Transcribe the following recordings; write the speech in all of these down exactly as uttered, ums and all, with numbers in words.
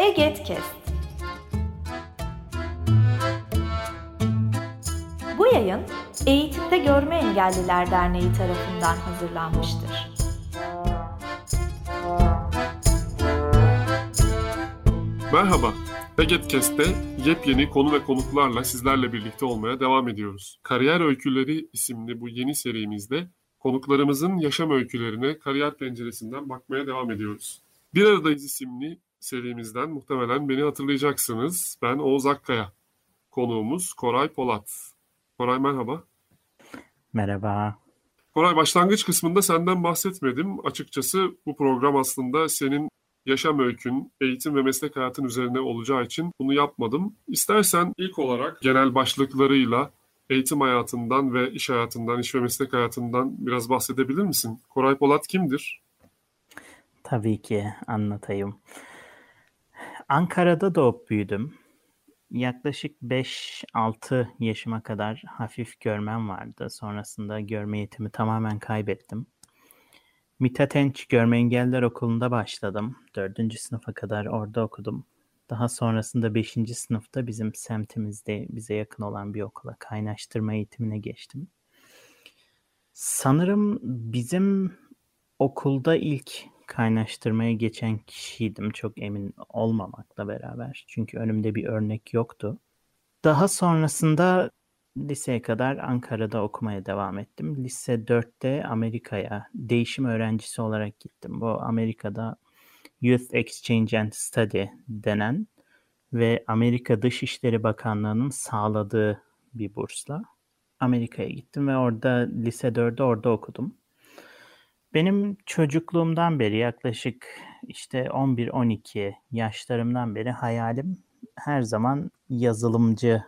EGEDcast. Bu yayın Eğitimde Görme Engelliler Derneği tarafından hazırlanmıştır. Merhaba, EGEDcast'te yepyeni konu ve konuklarla sizlerle birlikte olmaya devam ediyoruz. Kariyer Öyküleri isimli bu yeni serimizde konuklarımızın yaşam öykülerine kariyer penceresinden bakmaya devam ediyoruz. Bir Aradayız isimli serimizden muhtemelen beni hatırlayacaksınız. Ben Oğuz Akkaya. Konuğumuz Koray Polat. Koray merhaba. Merhaba. Koray, başlangıç kısmında senden bahsetmedim. Açıkçası bu program aslında senin yaşam öykün, eğitim ve meslek hayatın üzerine olacağı için bunu yapmadım. İstersen ilk olarak genel başlıklarıyla eğitim hayatından ve iş hayatından, iş ve meslek hayatından biraz bahsedebilir misin? Koray Polat kimdir? Tabii ki anlatayım. Ankara'da doğup büyüdüm. Yaklaşık beş altı yaşıma kadar hafif görmem vardı. Sonrasında görme yetimi tamamen kaybettim. Mithat Enç Görme Engelliler Okulu'nda başladım. dördüncü sınıfa kadar orada okudum. Daha sonrasında beşinci sınıfta bizim semtimizde bize yakın olan bir okula kaynaştırma eğitimine geçtim. Sanırım bizim okulda ilk kaynaştırmaya geçen kişiydim, çok emin olmamakla beraber. Çünkü önümde bir örnek yoktu. Daha sonrasında liseye kadar Ankara'da okumaya devam ettim. Lise dörtte Amerika'ya değişim öğrencisi olarak gittim. Bu Amerika'da Youth Exchange and Study denen ve Amerika Dışişleri Bakanlığı'nın sağladığı bir bursla Amerika'ya gittim ve orada lise dörtte orada okudum. Benim çocukluğumdan beri yaklaşık işte on bir on iki yaşlarımdan beri hayalim her zaman yazılımcı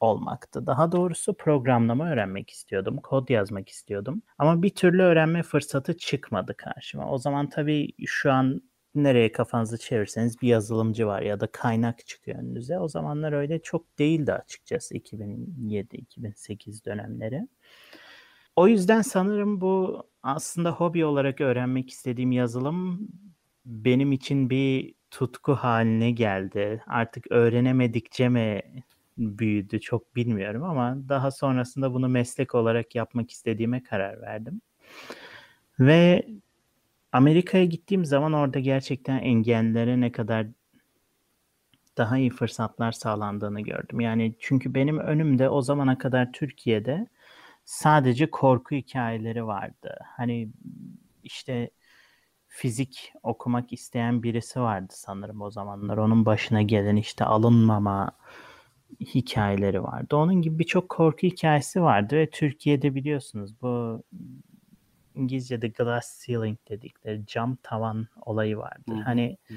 olmaktı. Daha doğrusu programlama öğrenmek istiyordum, kod yazmak istiyordum. Ama bir türlü öğrenme fırsatı çıkmadı karşıma. O zaman tabii şu an nereye kafanızı çevirseniz bir yazılımcı var ya da kaynak çıkıyor önünüze. O zamanlar öyle çok değildi açıkçası, iki bin yedi iki bin sekiz dönemleri. O yüzden sanırım bu aslında hobi olarak öğrenmek istediğim yazılım benim için bir tutku haline geldi. Artık öğrenemedikçe mi büyüdü çok bilmiyorum ama daha sonrasında bunu meslek olarak yapmak istediğime karar verdim. Ve Amerika'ya gittiğim zaman orada gerçekten engellilere ne kadar daha iyi fırsatlar sağlandığını gördüm. Yani çünkü benim önümde o zamana kadar Türkiye'de sadece korku hikayeleri vardı. Hani işte fizik okumak isteyen birisi vardı sanırım o zamanlar. Onun başına gelen işte alınmama hikayeleri vardı. Onun gibi birçok korku hikayesi vardı ve Türkiye'de biliyorsunuz bu İngilizce'de glass ceiling dedikleri cam tavan olayı vardı. Hmm. Hani hmm.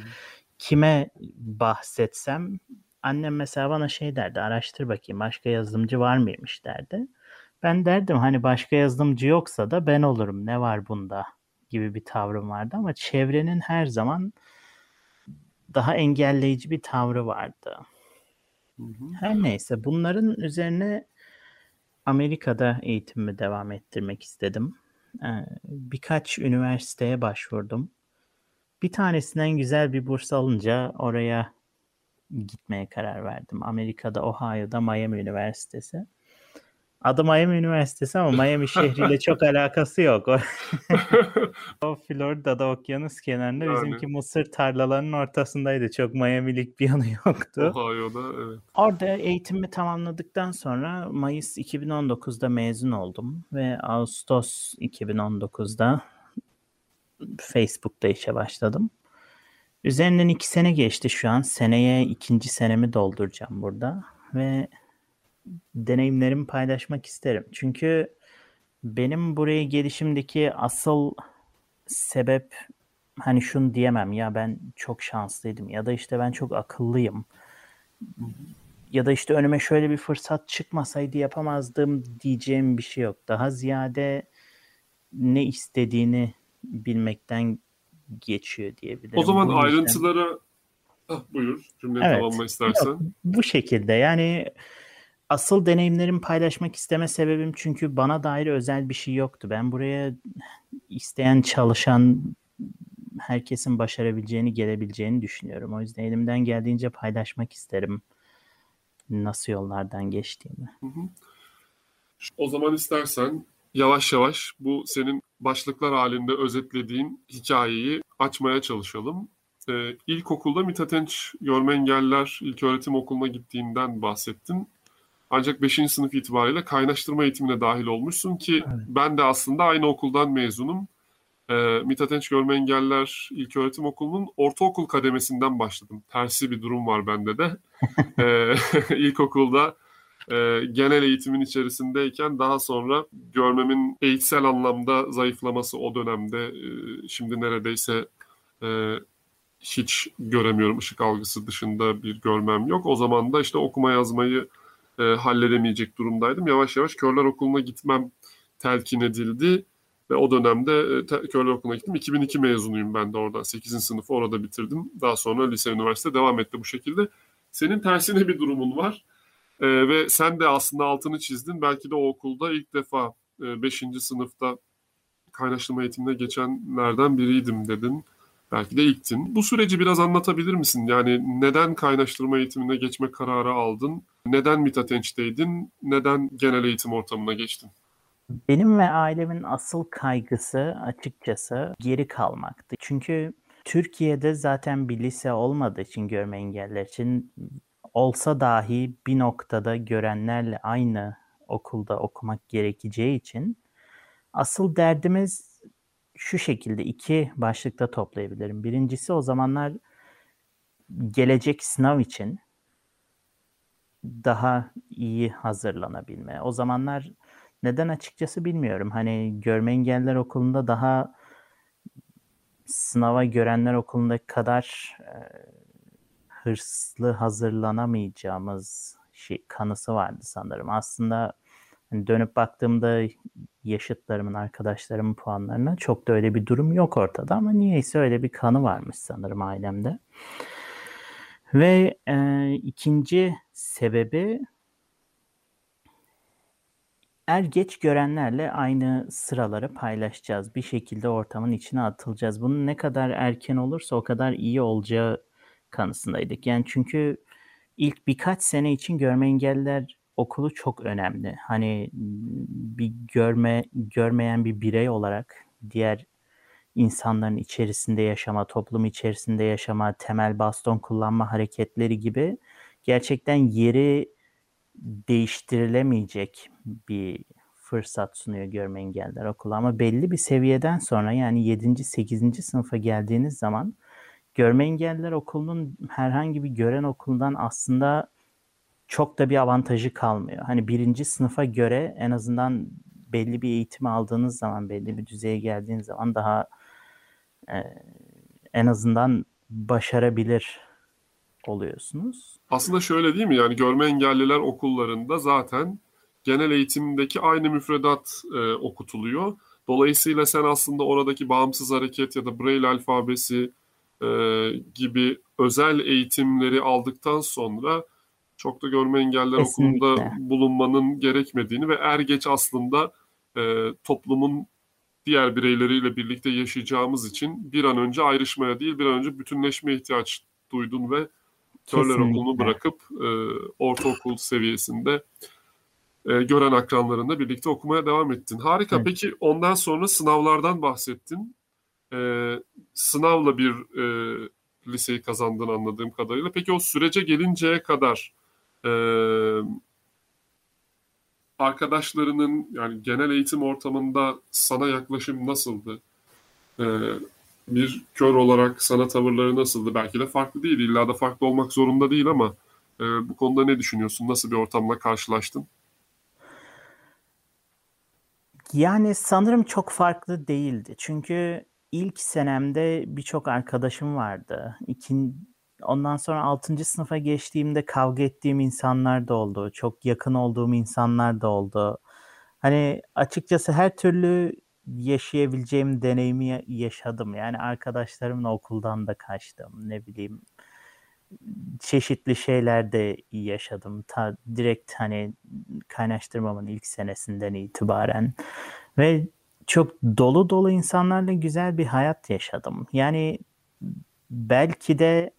kime bahsetsem annem mesela bana şey derdi, araştır bakayım başka yazılımcı var mıymış derdi. Ben derdim hani başka yazılımcı yoksa da ben olurum, ne var bunda gibi bir tavrım vardı ama çevrenin her zaman daha engelleyici bir tavrı vardı. Hı hı. Her neyse bunların üzerine Amerika'da eğitimimi devam ettirmek istedim. Birkaç üniversiteye başvurdum. Bir tanesinden güzel bir burs alınca oraya gitmeye karar verdim. Amerika'da Ohio'da Miami Üniversitesi. Adı Miami Üniversitesi ama Miami şehriyle çok alakası yok. O Florida'da okyanus kenarında yani. Bizimki mısır tarlalarının ortasındaydı. Çok Miami'lik bir yanı yoktu. Ohio'da evet. Orada eğitimimi tamamladıktan sonra Mayıs iki bin on dokuzda mezun oldum. Ve Ağustos iki bin on dokuzda Facebook'ta işe başladım. Üzerinden iki sene geçti şu an. Seneye ikinci senemi dolduracağım burada. Ve deneyimlerimi paylaşmak isterim. Çünkü benim buraya gelişimdeki asıl sebep hani şunu diyemem ya ben çok şanslıydım ya da işte ben çok akıllıyım ya da işte önüme şöyle bir fırsat çıkmasaydı yapamazdım diyeceğim bir şey yok. Daha ziyade ne istediğini bilmekten geçiyor diyebilirim. O zaman bunun ayrıntılara yüzden... ah, buyur cümleyi evet. Tamamla istersen. Yok, bu şekilde yani asıl deneyimlerimi paylaşmak isteme sebebim çünkü bana dair özel bir şey yoktu. Ben buraya isteyen, çalışan herkesin başarabileceğini, gelebileceğini düşünüyorum. O yüzden elimden geldiğince paylaşmak isterim nasıl yollardan geçtiğimi. Hı hı. O zaman istersen yavaş yavaş bu senin başlıklar halinde özetlediğin hikayeyi açmaya çalışalım. Ee, ilkokulda Mithat Enç Görme Engelliler İlköğretim Okulu'na gittiğinden bahsettin. Ancak beşinci sınıf itibariyle kaynaştırma eğitimine dahil olmuşsun ki evet. Ben de aslında aynı okuldan mezunum. Ee, Mithat Enç Görme Engelliler İlköğretim Okulu'nun ortaokul kademesinden başladım. Tersi bir durum var bende de. ee, ilkokulda e, genel eğitimin içerisindeyken daha sonra görmemin eğitsel anlamda zayıflaması o dönemde e, şimdi neredeyse e, hiç göremiyorum, ışık algısı dışında bir görmem yok. O zaman da işte okuma yazmayı e, halledemeyecek durumdaydım. Yavaş yavaş Körler Okulu'na gitmem telkin edildi. Ve o dönemde te- Körler Okulu'na gittim. iki bin iki mezunuyum ben de oradan. sekizinci sınıfı orada bitirdim. Daha sonra lise, üniversite devam etti bu şekilde. Senin tersine bir durumun var. E, ve sen de aslında altını çizdin. Belki de o okulda ilk defa e, beşinci sınıfta kaynaştırma eğitimine geçenlerden biriydim dedin. Belki de ilktin. Bu süreci biraz anlatabilir misin? Yani neden kaynaştırma eğitimine geçme kararı aldın? Neden Mithat Enç'teydin? Neden genel eğitim ortamına geçtin? Benim ve ailemin asıl kaygısı açıkçası geri kalmaktı. Çünkü Türkiye'de zaten bir lise olmadığı için görme engelliler için olsa dahi bir noktada görenlerle aynı okulda okumak gerekeceği için asıl derdimiz şu şekilde iki başlıkta toplayabilirim. Birincisi o zamanlar gelecek sınav için daha iyi hazırlanabilme. O zamanlar neden açıkçası bilmiyorum. Hani görme engelliler okulunda daha sınava görenler okulundaki kadar e, hırslı hazırlanamayacağımız şey, kanısı vardı sanırım. Aslında hani dönüp baktığımda yaşıtlarımın, arkadaşlarımın puanlarına çok da öyle bir durum yok ortada ama niyeyse öyle bir kanı varmış sanırım ailemde. Ve e, ikinci sebebi er geç görenlerle aynı sıraları paylaşacağız. Bir şekilde ortamın içine atılacağız. Bunun ne kadar erken olursa o kadar iyi olacağı kanısındaydık. Yani çünkü ilk birkaç sene için görme engelliler okulu çok önemli. Hani bir görme görmeyen bir birey olarak diğer insanların içerisinde yaşama, toplum içerisinde yaşama, temel baston kullanma hareketleri gibi gerçekten yeri değiştirilemeyecek bir fırsat sunuyor görme engelliler okulu. Ama belli bir seviyeden sonra yani yedinci. sekizinci sınıfa geldiğiniz zaman görme engelliler okulunun herhangi bir gören okulundan aslında çok da bir avantajı kalmıyor. Hani birinci sınıfa göre en azından belli bir eğitim aldığınız zaman, belli bir düzeye geldiğiniz zaman daha e, en azından başarabilir oluyorsunuz. Aslında şöyle değil mi? Yani görme engelliler okullarında zaten genel eğitimdeki aynı müfredat e, okutuluyor. Dolayısıyla sen aslında oradaki bağımsız hareket ya da Braille alfabesi e, gibi özel eğitimleri aldıktan sonra çok da görme engelliler kesinlikle okulunda bulunmanın gerekmediğini ve er geç aslında e, toplumun diğer bireyleriyle birlikte yaşayacağımız için bir an önce ayrışmaya değil bir an önce bütünleşmeye ihtiyaç duydun ve Körler Okulu'nu bırakıp e, ortaokul seviyesinde e, gören akranlarınla birlikte okumaya devam ettin. Harika. Evet. Peki ondan sonra sınavlardan bahsettin. E, sınavla bir e, liseyi kazandığını anladığım kadarıyla. Peki o sürece gelinceye kadar Ee, arkadaşlarının yani genel eğitim ortamında sana yaklaşım nasıldı? Ee, bir kör olarak sana tavırları nasıldı? Belki de farklı değil. İlla da farklı olmak zorunda değil ama e, bu konuda ne düşünüyorsun? Nasıl bir ortamla karşılaştın? Yani sanırım çok farklı değildi. Çünkü ilk senemde birçok arkadaşım vardı. İkinci Ondan sonra altıncı sınıfa geçtiğimde kavga ettiğim insanlar da oldu. Çok yakın olduğum insanlar da oldu. Hani açıkçası her türlü yaşayabileceğim deneyimi yaşadım. Yani arkadaşlarımla okuldan da kaçtım. Ne bileyim çeşitli şeyler de yaşadım. Ta direkt hani kaynaştırmamın ilk senesinden itibaren. Ve çok dolu dolu insanlarla güzel bir hayat yaşadım. Yani belki de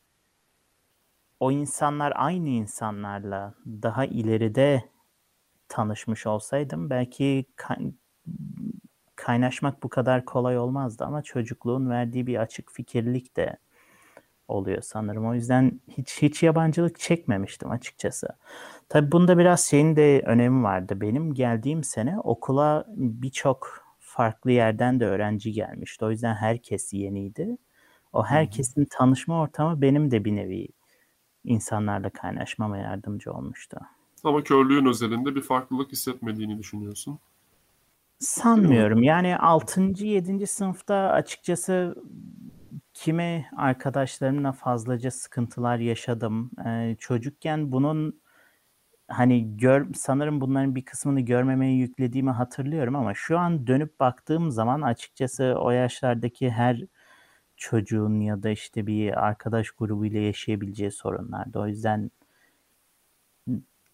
o insanlar, aynı insanlarla daha ileride tanışmış olsaydım belki kaynaşmak bu kadar kolay olmazdı, ama çocukluğun verdiği bir açık fikirlik de oluyor sanırım. O yüzden hiç hiç yabancılık çekmemiştim açıkçası. Tabii bunda biraz şeyin de önemi vardı. Benim geldiğim sene okula birçok farklı yerden de öğrenci gelmişti. O yüzden herkes yeniydi. O herkesin tanışma ortamı benim de bir nevi insanlarla kaynaşmama yardımcı olmuştu. Ama körlüğün özelinde bir farklılık hissetmediğini düşünüyorsun. Sanmıyorum. Yani altıncı yedinci sınıfta açıkçası kimi arkadaşlarımla fazlaca sıkıntılar yaşadım. Ee, çocukken bunun hani gör, sanırım bunların bir kısmını görmemeye yüklediğimi hatırlıyorum, ama şu an dönüp baktığım zaman açıkçası o yaşlardaki her çocuğun ya da işte bir arkadaş grubuyla yaşayabileceği sorunlardı. O yüzden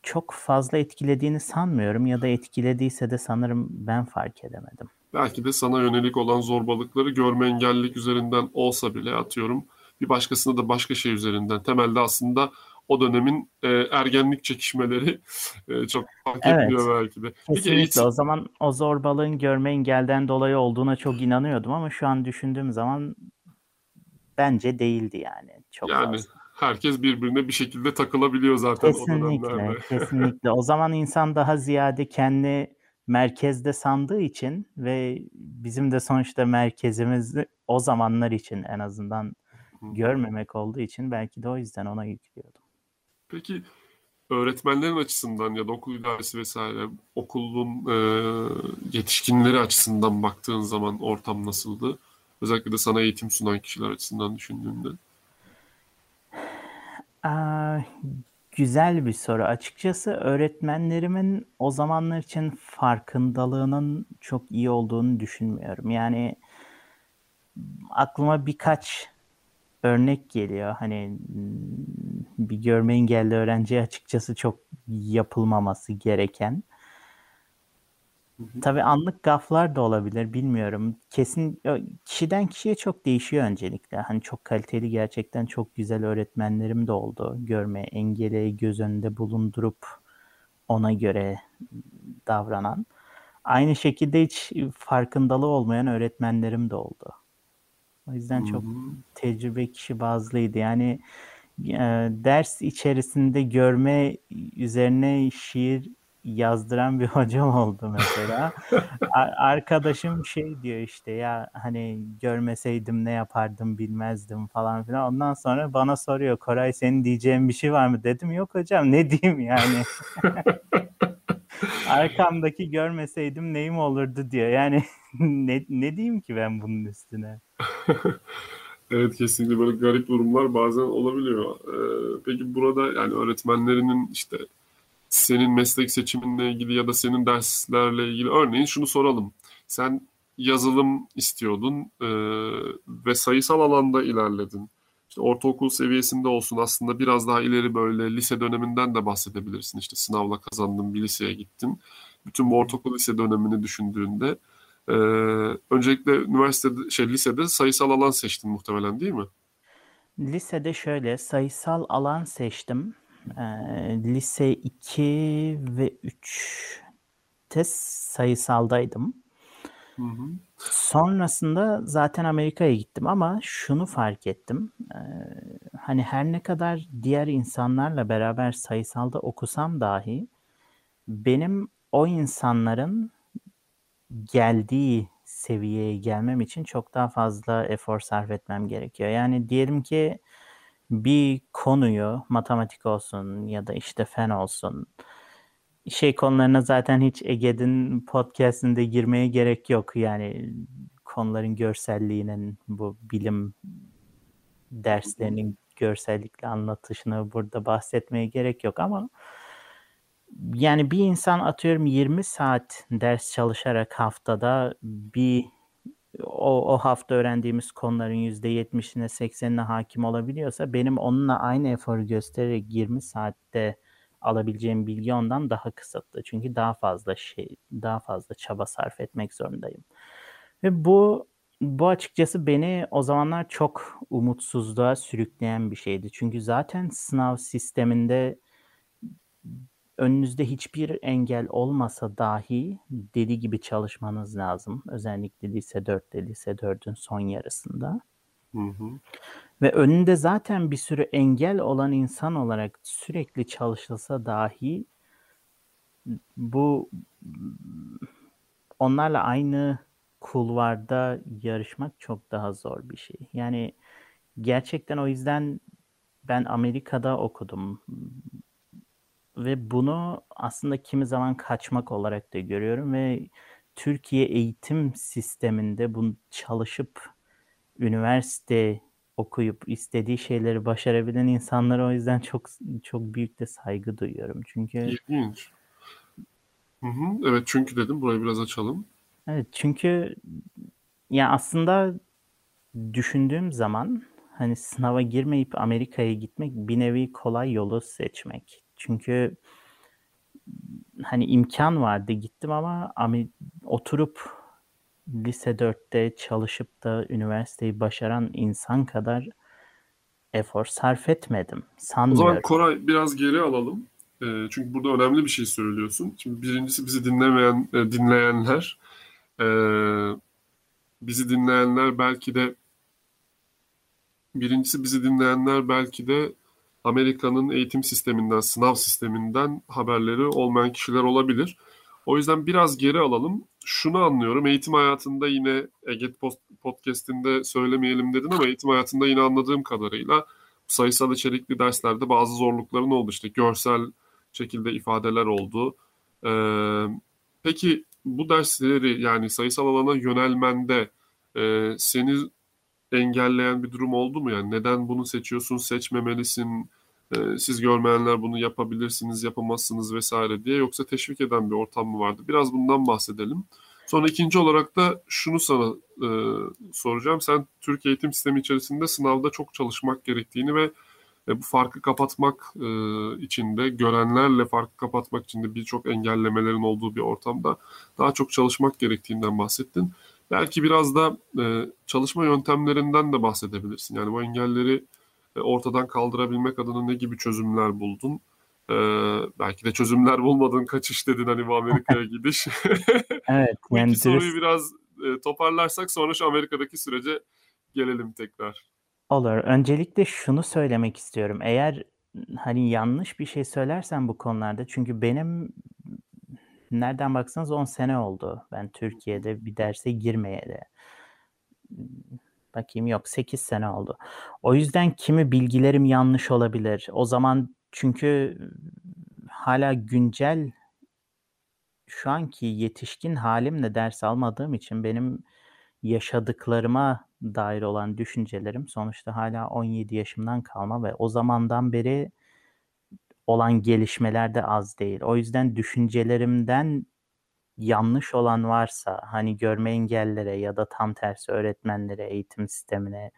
çok fazla etkilediğini sanmıyorum, ya da etkilediyse de sanırım ben fark edemedim. Belki de sana yönelik olan zorbalıkları görme engellilik üzerinden olsa bile, atıyorum bir başkasına da başka şey üzerinden. Temelde aslında o dönemin e, ergenlik çekişmeleri e, çok fark etmiyor evet, belki de. Kesinlikle. Eğitim... O zaman o zorbalığın görme engelden dolayı olduğuna çok inanıyordum, ama şu an düşündüğüm zaman bence değildi yani. Çok yani fazla. Herkes birbirine bir şekilde takılabiliyor zaten kesinlikle, o dönemlerde. Kesinlikle. O zaman insan daha ziyade kendi merkezde sandığı için ve bizim de sonuçta merkezimiz o zamanlar için en azından Hı. görmemek olduğu için belki de o yüzden ona yüklüyordum. Peki öğretmenlerin açısından ya da okul idaresi vesaire, okulun e, yetişkinleri açısından baktığın zaman ortam nasıldı? Özellikle de sana eğitim sunan kişiler açısından düşündüğünde. Aa, güzel bir soru. Açıkçası öğretmenlerimin o zamanlar için farkındalığının çok iyi olduğunu düşünmüyorum. Yani aklıma birkaç örnek geliyor. Hani bir görme engelli öğrenciye açıkçası çok yapılmaması gereken. Tabii anlık gaflar da olabilir, bilmiyorum. Kesin kişiden kişiye çok değişiyor öncelikle. Hani çok kaliteli, gerçekten çok güzel öğretmenlerim de oldu. Görme engeli göz önünde bulundurup ona göre davranan. Aynı şekilde hiç farkındalığı olmayan öğretmenlerim de oldu. O yüzden çok tecrübe kişi bazlıydı. Yani ders içerisinde görme üzerine şiir yazdıran bir hocam oldu mesela. Arkadaşım şey diyor işte, ya hani görmeseydim ne yapardım bilmezdim falan filan. Ondan sonra bana soruyor, Koray senin diyeceğin bir şey var mı? Dedim yok hocam, ne diyeyim yani. Arkamdaki görmeseydim neyim olurdu diyor. Yani ne, ne diyeyim ki ben bunun üstüne? Evet, kesinlikle böyle garip durumlar bazen olabiliyor. Ee, peki burada yani öğretmenlerinin işte senin meslek seçiminle ilgili ya da senin derslerle ilgili, örneğin şunu soralım. Sen yazılım istiyordun e, ve sayısal alanda ilerledin. İşte ortaokul seviyesinde olsun, aslında biraz daha ileri böyle lise döneminden de bahsedebilirsin. İşte sınavla kazandın, bir liseye gittin. Bütün bu ortaokul lise dönemini düşündüğünde e, öncelikle üniversitede, şey lisede sayısal alan seçtin muhtemelen, değil mi? Lisede şöyle sayısal alan seçtim. Lise iki ve üçte sayısaldaydım. Hı hı. Sonrasında zaten Amerika'ya gittim, ama şunu fark ettim. Hani her ne kadar diğer insanlarla beraber sayısalda okusam dahi, benim o insanların geldiği seviyeye gelmem için çok daha fazla efor sarf etmem gerekiyor. Yani diyelim ki bir konuyu, matematik olsun ya da işte fen olsun, şey konularına zaten hiç Ege'nin podcast'inde girmeye gerek yok. Yani konuların görselliğinin, bu bilim derslerinin görsellikle anlatışını burada bahsetmeye gerek yok, ama yani bir insan atıyorum yirmi saat ders çalışarak haftada bir O, o hafta öğrendiğimiz konuların yüzde yetmişine seksenine hakim olabiliyorsa, benim onunla aynı eforu göstererek yirmi saatte alabileceğim bilgi ondan daha kısıtlı. Çünkü daha fazla şey, daha fazla çaba sarf etmek zorundayım. Ve bu bu açıkçası beni o zamanlar çok umutsuzluğa sürükleyen bir şeydi. Çünkü zaten sınav sisteminde önünüzde hiçbir engel olmasa dahi deli gibi çalışmanız lazım. Özellikle lise dörtte, lise dördün son yarısında. Hı hı. Ve önünde zaten bir sürü engel olan insan olarak sürekli çalışılsa dahi bu onlarla aynı kulvarda yarışmak çok daha zor bir şey. Yani gerçekten o yüzden ben Amerika'da okudum. Ve bunu aslında kimi zaman kaçmak olarak da görüyorum ve Türkiye eğitim sisteminde bunu çalışıp üniversite okuyup istediği şeyleri başarabilen insanlara o yüzden çok çok büyük de saygı duyuyorum. Çünkü İlginç. Hı hı, evet çünkü dedim burayı biraz açalım. Evet çünkü ya aslında düşündüğüm zaman hani sınava girmeyip Amerika'ya gitmek bir nevi kolay yolu seçmek. Çünkü hani imkan vardı gittim ama oturup lise dörtte çalışıp da üniversiteyi başaran insan kadar efor sarf etmedim. Sanmıyorum. O zaman Koray biraz geri alalım. E, çünkü burada önemli bir şey söylüyorsun. Şimdi birincisi bizi dinlemeyen, e, dinleyenler e, bizi dinleyenler belki de birincisi bizi dinleyenler belki de Amerika'nın eğitim sisteminden, sınav sisteminden haberleri olmayan kişiler olabilir. O yüzden biraz geri alalım. Şunu anlıyorum, eğitim hayatında yine Eget Podcast'inde söylemeyelim dedin ama eğitim hayatında yine anladığım kadarıyla sayısal içerikli derslerde bazı zorlukların oldu. İşte görsel şekilde ifadeler oldu. Ee, peki bu dersleri yani sayısal alana yönelmende e, seni engelleyen bir durum oldu mu? Yani neden bunu seçiyorsun, seçmemelisin, e, siz görmeyenler bunu yapabilirsiniz, yapamazsınız vesaire diye yoksa teşvik eden bir ortam mı vardı? Biraz bundan bahsedelim. Sonra ikinci olarak da şunu sana e, soracağım. Sen Türk eğitim sistemi içerisinde sınavda çok çalışmak gerektiğini ve e, bu farkı kapatmak e, için de görenlerle farkı kapatmak için de birçok engellemelerin olduğu bir ortamda daha çok çalışmak gerektiğinden bahsettin. Belki biraz da e, çalışma yöntemlerinden de bahsedebilirsin. Yani bu engelleri e, ortadan kaldırabilmek adına ne gibi çözümler buldun? E, belki de çözümler bulmadın, kaçış dedin hani bu Amerika'ya gidiş. Evet. Yani İki soruyu dürüst... biraz e, toparlarsak sonra şu Amerika'daki sürece gelelim tekrar. Olur. Öncelikle şunu söylemek istiyorum. Eğer hani yanlış bir şey söylersen bu konularda çünkü benim... Nereden baksanız on sene oldu. Ben Türkiye'de bir derse girmeyeli. Bakayım yok sekiz sene oldu. O yüzden kimi bilgilerim yanlış olabilir. O zaman çünkü hala güncel şu anki yetişkin halimle ders almadığım için benim yaşadıklarıma dair olan düşüncelerim sonuçta hala on yedi yaşımdan kalma ve o zamandan beri olan gelişmeler de az değil. O yüzden düşüncelerimden yanlış olan varsa hani görme engellilere ya da tam tersi öğretmenlere, eğitim sistemine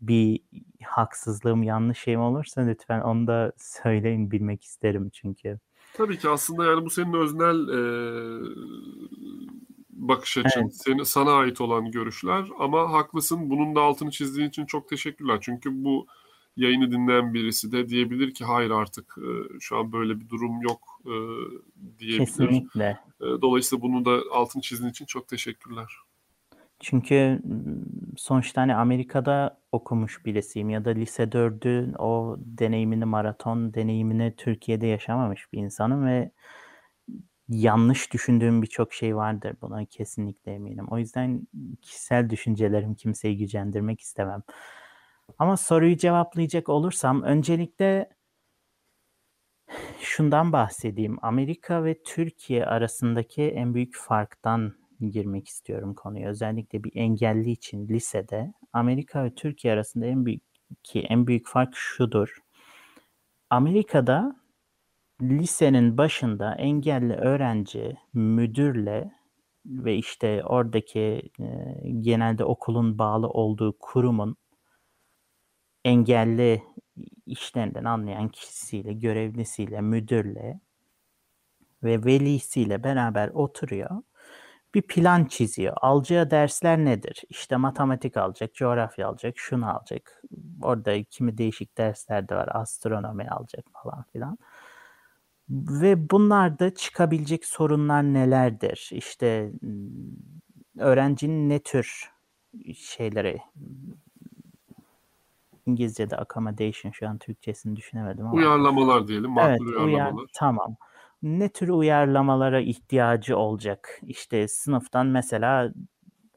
bir haksızlığım, yanlış şeyim olursa lütfen onu da söyleyin, bilmek isterim çünkü. Tabii ki aslında yani bu senin öznel e, bakış açın, evet. Senin, sana ait olan görüşler ama haklısın. Bunun da altını çizdiğin için çok teşekkürler. Çünkü bu yayını dinleyen birisi de diyebilir ki hayır artık şu an böyle bir durum yok diyebilir. Kesinlikle. Dolayısıyla bunu da altını çizdiğin için çok teşekkürler. Çünkü sonuçta hani Amerika'da okumuş birisiyim ya da lise dördün o deneyimini, maraton deneyimini Türkiye'de yaşamamış bir insanım ve yanlış düşündüğüm birçok şey vardır. Buna kesinlikle eminim. O yüzden kişisel düşüncelerim kimseyi gücendirmek istemem. Ama soruyu cevaplayacak olursam öncelikle şundan bahsedeyim. Amerika ve Türkiye arasındaki en büyük farktan girmek istiyorum konuya. Özellikle bir engelli için lisede Amerika ve Türkiye arasında en büyük ki en büyük fark şudur. Amerika'da lisenin başında engelli öğrenci müdürle ve işte oradaki genelde okulun bağlı olduğu kurumun engelli işlerinden anlayan kişisiyle, görevlisiyle, müdürle ve velisiyle beraber oturuyor. bir plan çiziyor. Alacağı dersler nedir? İşte matematik alacak, coğrafya alacak, şunu alacak. Orada kimi değişik dersler de var. Astronomi alacak falan filan. Ve bunlarda çıkabilecek sorunlar nelerdir? İşte öğrencinin ne tür şeyleri, İngilizce'de accommodation, şu an Türkçesini düşünemedim ama. Uyarlamalar diyelim. Makul evet, uyarlamalar. Uyar, tamam. Ne tür uyarlamalara ihtiyacı olacak? İşte sınıftan mesela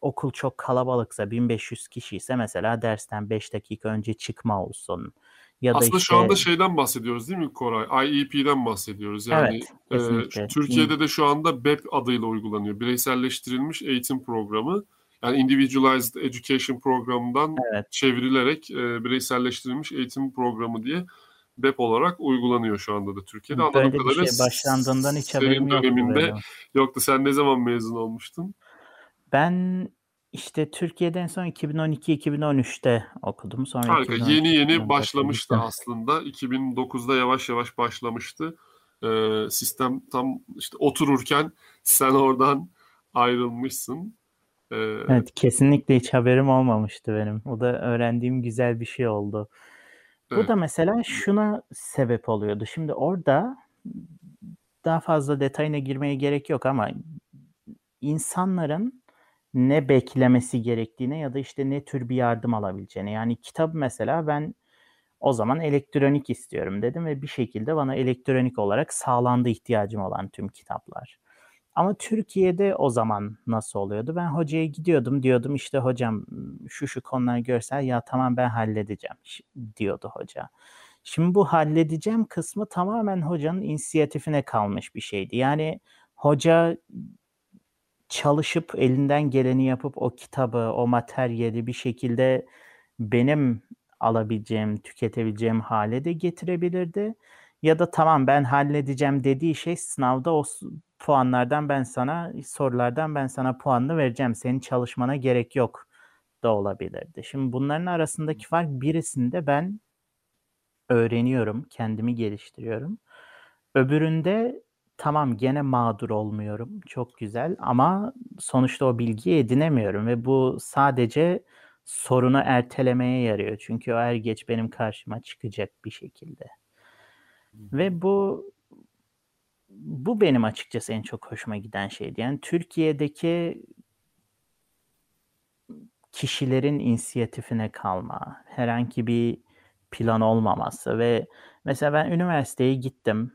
okul çok kalabalıksa, bin beş yüz kişi ise mesela dersten beş dakika önce çıkma olsun. Ya aslında da işte... şu anda şeyden bahsediyoruz değil mi Koray? I E P'den bahsediyoruz. Yani evet, e, Türkiye'de de şu anda B E P adıyla uygulanıyor. Bireyselleştirilmiş eğitim programı. Yani Individualized Education programından evet. çevrilerek e, bireyselleştirilmiş eğitim programı diye B E P olarak uygulanıyor şu anda da Türkiye'de. Böyle anladığım bir şey başlandığından hiç haberim döneminde yoktu. Sen ne zaman mezun olmuştun? Ben işte Türkiye'den son iki bin on iki iki bin on üçte okudum. Sonra harika. Yeni yeni başlamıştı aslında. iki bin dokuzda yavaş yavaş başlamıştı. Ee, sistem tam işte otururken sen oradan ayrılmışsın. Ee, evet, kesinlikle hiç haberim olmamıştı benim. O da öğrendiğim güzel bir şey oldu. Bu evet. da mesela şuna sebep oluyordu. Şimdi orada daha fazla detayına girmeye gerek yok ama insanların ne beklemesi gerektiğine ya da işte ne tür bir yardım alabileceğine. Yani kitap mesela ben o zaman elektronik istiyorum dedim ve bir şekilde bana elektronik olarak sağlandı ihtiyacım olan tüm kitaplar. Ama Türkiye'de o zaman nasıl oluyordu? Ben hocaya gidiyordum, diyordum işte hocam şu şu konular görsel, ya tamam ben halledeceğim diyordu hoca. Şimdi bu halledeceğim kısmı tamamen hocanın inisiyatifine kalmış bir şeydi. Yani hoca çalışıp elinden geleni yapıp o kitabı, o materyali bir şekilde benim alabileceğim, tüketebileceğim hale de getirebilirdi. Ya da tamam ben halledeceğim dediği şey sınavda o puanlardan ben sana, sorulardan ben sana puanını vereceğim. Senin çalışmana gerek yok da olabilirdi. Şimdi bunların arasındaki fark, birisinde ben öğreniyorum, kendimi geliştiriyorum. Öbüründe tamam gene mağdur olmuyorum, çok güzel ama sonuçta o bilgiyi edinemiyorum ve bu sadece sorunu ertelemeye yarıyor. Çünkü o er geç benim karşıma çıkacak bir şekilde. Ve bu bu benim açıkçası en çok hoşuma giden şeydi. Yani Türkiye'deki kişilerin inisiyatifine kalma, herhangi bir plan olmaması ve mesela ben üniversiteye gittim.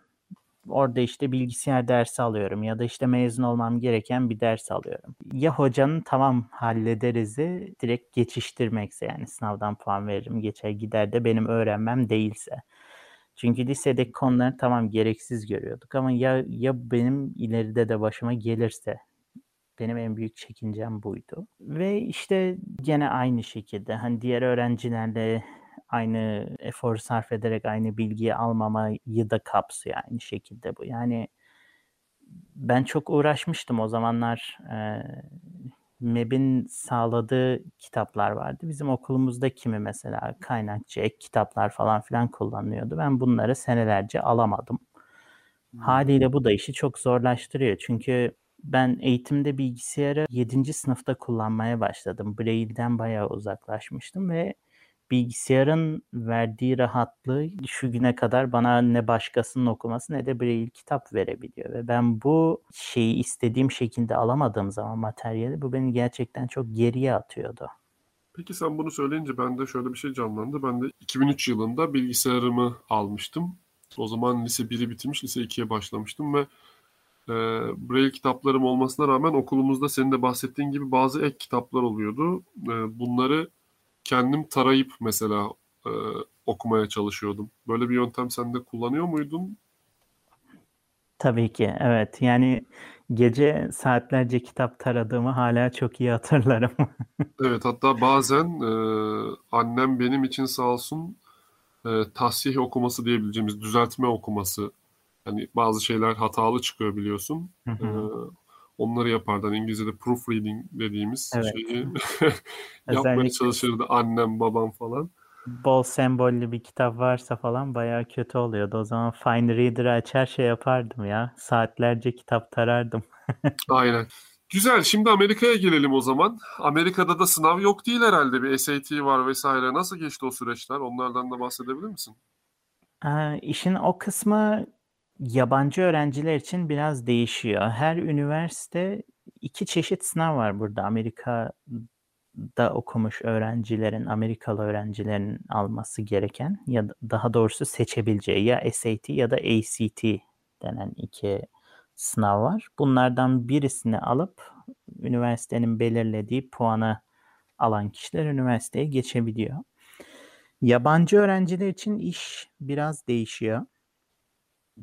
Orada işte bilgisayar dersi alıyorum ya da işte mezun olmam gereken bir ders alıyorum. Ya hocanın tamam hallederiz'i direkt geçiştirmekse, yani sınavdan puan veririm geçer gider de benim öğrenmem değilse. Çünkü lisedeki konuları tamam gereksiz görüyorduk ama ya ya benim ileride de başıma gelirse, benim en büyük çekincem buydu. Ve işte gene aynı şekilde hani diğer öğrencilerle aynı efor sarf ederek aynı bilgiyi almamayı da kapsıyor aynı şekilde bu. Yani ben çok uğraşmıştım o zamanlar. E, M E B'in sağladığı kitaplar vardı. Bizim okulumuzda kimi mesela kaynakçı, ek kitaplar falan filan kullanıyordu. Ben bunları senelerce alamadım. Hmm. Haliyle bu da işi çok zorlaştırıyor. Çünkü ben eğitimde bilgisayarı yedinci sınıfta kullanmaya başladım. Braille'den bayağı uzaklaşmıştım ve bilgisayarın verdiği rahatlığı şu güne kadar bana ne başkasının okuması ne de Braille kitap verebiliyor. Ve ben bu şeyi istediğim şekilde alamadığım zaman materyali, bu beni gerçekten çok geriye atıyordu. Peki sen bunu söyleyince bende şöyle bir şey canlandı. Ben de iki bin üç yılında bilgisayarımı almıştım. O zaman lise biri bitirmiş, lise ikiye başlamıştım ve e, Braille kitaplarım olmasına rağmen okulumuzda senin de bahsettiğin gibi bazı ek kitaplar oluyordu. E, bunları kendim tarayıp mesela e, okumaya çalışıyordum. Böyle bir yöntem sen de kullanıyor muydun? Tabii ki, evet. Yani gece saatlerce kitap taradığımı hala çok iyi hatırlarım. Evet, hatta bazen e, annem benim için sağ olsun e, tasih okuması diyebileceğimiz düzeltme okuması. Yani bazı şeyler hatalı çıkıyor biliyorsun. Evet. Onları yapardı. Yani İngilizce'de proofreading dediğimiz evet. şeyi yapmaya çalışırdı annem, babam falan. Bol sembollü bir kitap varsa falan bayağı kötü oluyordu. O zaman Fine Reader'ı açar şey yapardım ya. Saatlerce kitap tarardım. Aynen. Güzel. Şimdi Amerika'ya gelelim o zaman. Amerika'da da sınav yok değil herhalde. Bir S A T var vesaire. Nasıl geçti o süreçler? Onlardan da bahsedebilir misin? Ee, işin o kısmı yabancı öğrenciler için biraz değişiyor. Her üniversite iki çeşit sınav var burada. Amerika'da okumuş öğrencilerin, Amerikalı öğrencilerin alması gereken ya da daha doğrusu seçebileceği ya S A T ya da A C T denen iki sınav var. Bunlardan birisini alıp üniversitenin belirlediği puanı alan kişiler üniversiteye geçebiliyor. Yabancı öğrenciler için iş biraz değişiyor.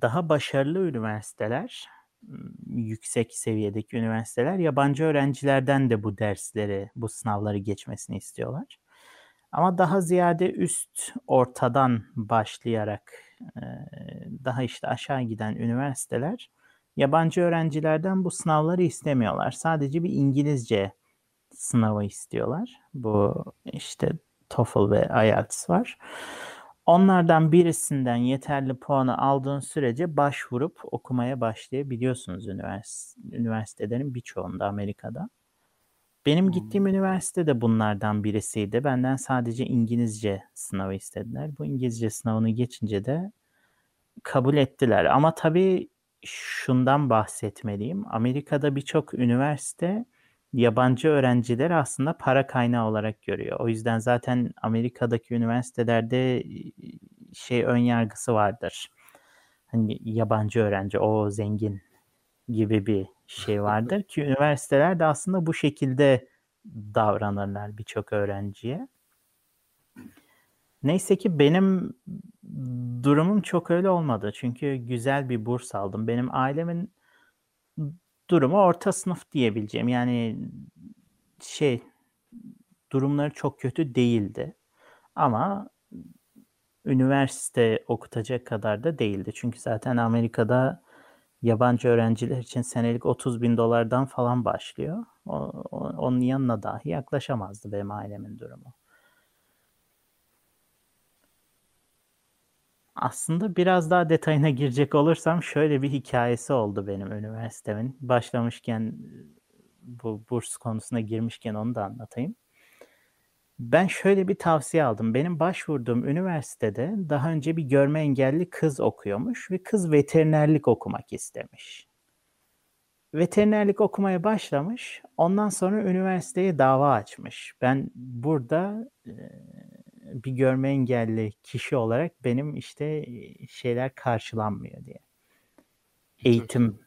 Daha başarılı üniversiteler, yüksek seviyedeki üniversiteler yabancı öğrencilerden de bu dersleri, bu sınavları geçmesini istiyorlar. Ama daha ziyade üst ortadan başlayarak daha işte aşağı giden üniversiteler yabancı öğrencilerden bu sınavları istemiyorlar. Sadece bir İngilizce sınavı istiyorlar. Bu işte TOEFL ve I E L T S var. Onlardan birisinden yeterli puanı aldığın sürece başvurup okumaya başlayabiliyorsunuz üniversite, üniversitelerin birçoğunda Amerika'da. Benim gittiğim üniversite de bunlardan birisiydi. Benden sadece İngilizce sınavı istediler. Bu İngilizce sınavını geçince de kabul ettiler. Ama tabii şundan bahsetmeliyim. Amerika'da birçok üniversite yabancı öğrencileri aslında para kaynağı olarak görüyor. O yüzden zaten Amerika'daki üniversitelerde şey ön yargısı vardır. Hani yabancı öğrenci o zengin gibi bir şey vardır ki üniversiteler de aslında bu şekilde davranırlar birçok öğrenciye. Neyse ki benim durumum çok öyle olmadı. Çünkü güzel bir burs aldım. Benim ailemin durumu orta sınıf diyebileceğim. Yani şey durumları çok kötü değildi. Ama üniversite okutacak kadar da değildi. Çünkü zaten Amerika'da yabancı öğrenciler için senelik otuz bin dolardan falan başlıyor. O, onun yanına dahi yaklaşamazdı benim ailemin durumu. Aslında biraz daha detayına girecek olursam şöyle bir hikayesi oldu benim üniversitemin. Başlamışken bu burs konusuna girmişken onu da anlatayım. Ben şöyle bir tavsiye aldım. Benim başvurduğum üniversitede daha önce bir görme engelli kız okuyormuş ve kız veterinerlik okumak istemiş. Veterinerlik okumaya başlamış. Ondan sonra üniversiteye dava açmış. Ben burada E, bir görme engelli kişi olarak benim işte şeyler karşılanmıyor diye. Eğitim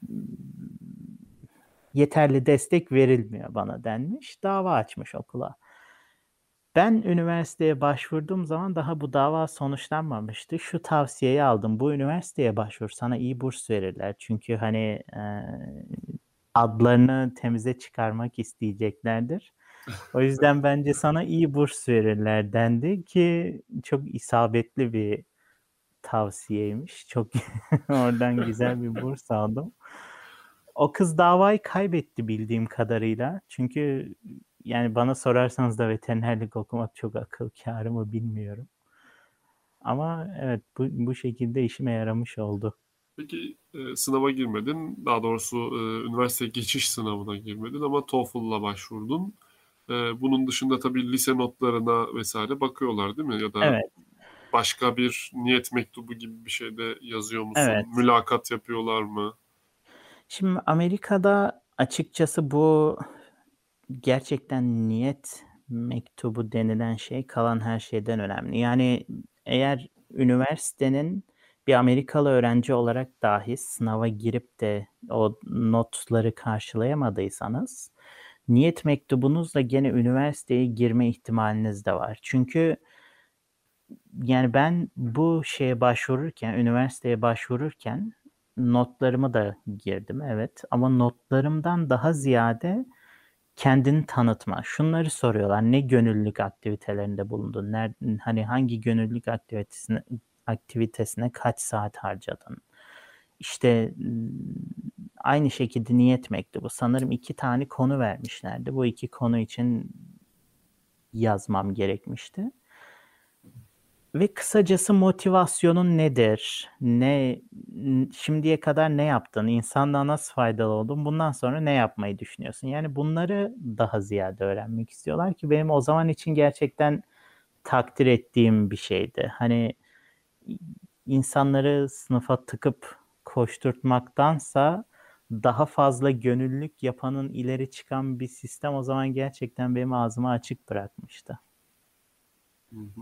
yeterli destek verilmiyor bana denmiş. Dava açmış okula. Ben üniversiteye başvurduğum zaman daha bu dava sonuçlanmamıştı. Şu tavsiyeyi aldım. Bu üniversiteye başvur, sana iyi burs verirler. Çünkü hani e, adlarını temize çıkarmak isteyeceklerdir. O yüzden bence sana iyi burs verirler dendi ki çok isabetli bir tavsiyeymiş. Çok oradan güzel bir burs aldım. O kız davayı kaybetti bildiğim kadarıyla. Çünkü yani bana sorarsanız da veterinerlik okumak çok akıl kârı mı bilmiyorum. Ama evet bu, bu şekilde işime yaramış oldu. Peki e, sınava girmedin. Daha doğrusu e, üniversite geçiş sınavına girmedin ama TOEFL'la başvurdun. Bunun dışında tabii lise notlarına vesaire bakıyorlar değil mi? Ya da evet. Başka bir niyet mektubu gibi bir şeyde yazıyor musun? Evet. Mülakat yapıyorlar mı? Şimdi Amerika'da açıkçası bu gerçekten niyet mektubu denilen şey kalan her şeyden önemli. Yani eğer üniversitenin bir Amerikalı öğrenci olarak dahi sınava girip de o notları karşılayamadıysanız niyet mektubunuzla gene üniversiteye girme ihtimaliniz de var. Çünkü yani ben bu şeye başvururken, üniversiteye başvururken notlarımı da girdim evet. Ama notlarımdan daha ziyade kendini tanıtma. Şunları soruyorlar. Ne gönüllülük aktivitelerinde bulundun? Nerede, hani hangi gönüllülük aktivitesine, aktivitesine kaç saat harcadın? İşte aynı şekilde niyet mektubu. Sanırım iki tane konu vermişlerdi. Bu iki konu için yazmam gerekmişti. Ve kısacası motivasyonun nedir? Ne şimdiye kadar ne yaptın? İnsanlığa nasıl faydalı oldun? Bundan sonra ne yapmayı düşünüyorsun? Yani bunları daha ziyade öğrenmek istiyorlar ki benim o zaman için gerçekten takdir ettiğim bir şeydi. Hani insanları sınıfa tıkıp koşturtmaktansa daha fazla gönüllülük yapanın ileri çıkan bir sistem o zaman gerçekten benim ağzımı açık bırakmıştı. Hı hı.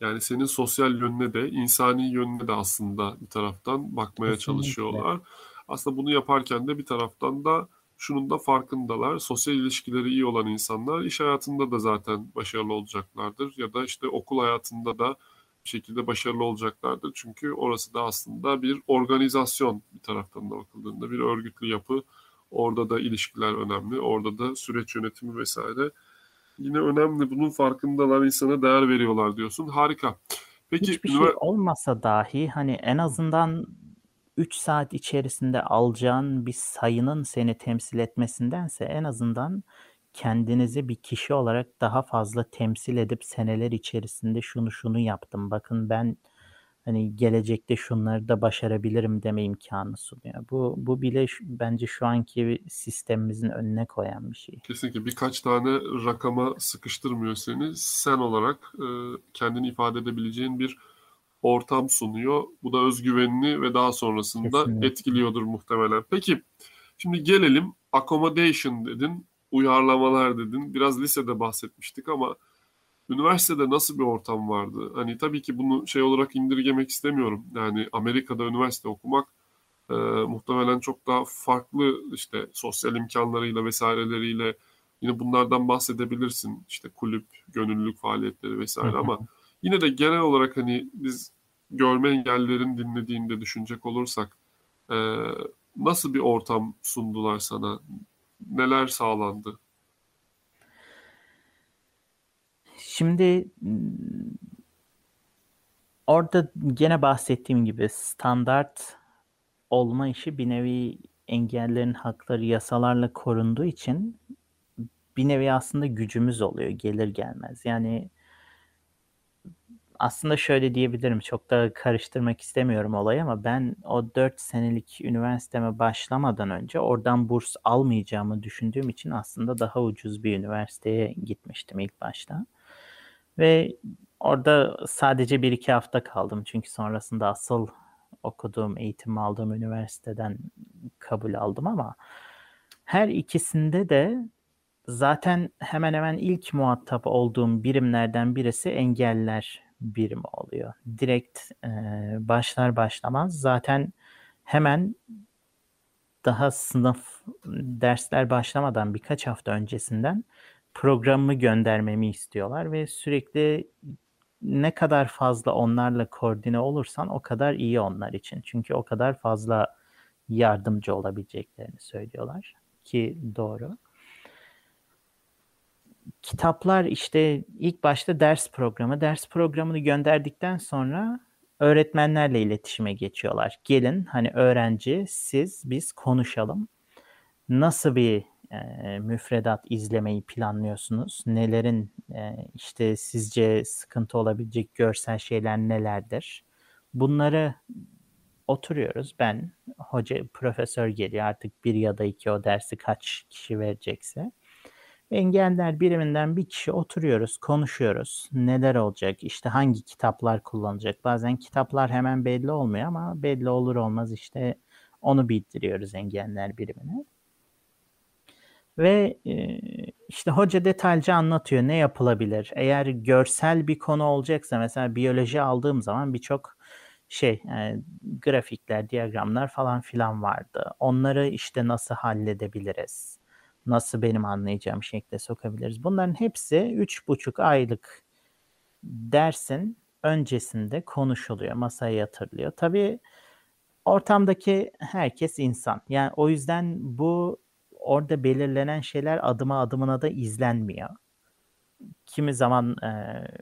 Yani senin sosyal yönüne de, insani yönüne de aslında bir taraftan bakmaya kesinlikle çalışıyorlar. Aslında bunu yaparken de bir taraftan da şunun da farkındalar. Sosyal ilişkileri iyi olan insanlar iş hayatında da zaten başarılı olacaklardır. Ya da işte okul hayatında da bir şekilde başarılı olacaklardır. Çünkü orası da aslında bir organizasyon bir taraftan da bakıldığında. Bir örgütlü yapı. Orada da ilişkiler önemli. Orada da süreç yönetimi vesaire yine önemli. Bunun farkındalar, insana değer veriyorlar diyorsun. Harika. Peki hiçbir şey olmasa dahi hani en azından üç saat içerisinde alacağın bir sayının seni temsil etmesindense en azından kendinizi bir kişi olarak daha fazla temsil edip seneler içerisinde şunu şunu yaptım. Bakın ben hani gelecekte şunları da başarabilirim deme imkanı sunuyor. Bu bu bile şu, bence şu anki sistemimizin önüne koyan bir şey. Kesinlikle birkaç tane rakama sıkıştırmıyor seni. Sen olarak e, kendini ifade edebileceğin bir ortam sunuyor. Bu da özgüvenini ve daha sonrasında kesinlikle etkiliyordur muhtemelen. Peki şimdi gelelim accommodation dedin, uyarlamalar dedin. Biraz lisede bahsetmiştik ama üniversitede nasıl bir ortam vardı? Hani tabii ki bunu şey olarak indirgemek istemiyorum. Yani Amerika'da üniversite okumak e, muhtemelen çok daha farklı işte sosyal imkanlarıyla vesaireleriyle yine bunlardan bahsedebilirsin. İşte kulüp, gönüllülük faaliyetleri vesaire ama yine de genel olarak hani biz görme engellilerin dinlediğinde düşünecek olursak e, nasıl bir ortam sundular sana? Neler sağlandı? Şimdi orada gene bahsettiğim gibi standart olma işi bir nevi engellilerin hakları yasalarla korunduğu için bir nevi aslında gücümüz oluyor gelir gelmez. Yani aslında şöyle diyebilirim, çok da karıştırmak istemiyorum olayı ama ben o dört senelik üniversiteme başlamadan önce oradan burs almayacağımı düşündüğüm için aslında daha ucuz bir üniversiteye gitmiştim ilk başta. Ve orada sadece bir iki hafta kaldım. Çünkü sonrasında asıl okuduğum, eğitim aldığım üniversiteden kabul aldım ama her ikisinde de zaten hemen hemen ilk muhatap olduğum birimlerden birisi engeller birimi oluyor. Direkt e, başlar başlamaz zaten hemen daha sınıf dersler başlamadan birkaç hafta öncesinden programımı göndermemi istiyorlar ve sürekli ne kadar fazla onlarla koordine olursan o kadar iyi onlar için. Çünkü o kadar fazla yardımcı olabileceklerini söylüyorlar ki doğru. Kitaplar işte ilk başta ders programı. Ders programını gönderdikten sonra öğretmenlerle iletişime geçiyorlar. Gelin hani öğrenci, siz, biz konuşalım. Nasıl bir E, müfredat izlemeyi planlıyorsunuz? Nelerin e, işte sizce sıkıntı olabilecek görsel şeyler nelerdir? Bunları oturuyoruz. Ben, hoca, profesör geliyor artık bir ya da iki o dersi kaç kişi verecekse. Engeller biriminden bir kişi oturuyoruz, konuşuyoruz. Neler olacak? İşte hangi kitaplar kullanılacak? Bazen kitaplar hemen belli olmuyor ama belli olur olmaz işte onu bildiriyoruz engeller birimine. Ve işte hoca detaylıca anlatıyor ne yapılabilir. Eğer görsel bir konu olacaksa mesela biyoloji aldığım zaman birçok şey yani grafikler, diyagramlar falan filan vardı. Onları işte nasıl halledebiliriz, nasıl benim anlayacağım şekle sokabiliriz. Bunların hepsi üç buçuk aylık dersin öncesinde konuşuluyor, masaya yatırılıyor. Tabii ortamdaki herkes insan. Yani o yüzden bu orada belirlenen şeyler adıma adımına da izlenmiyor. Kimi zaman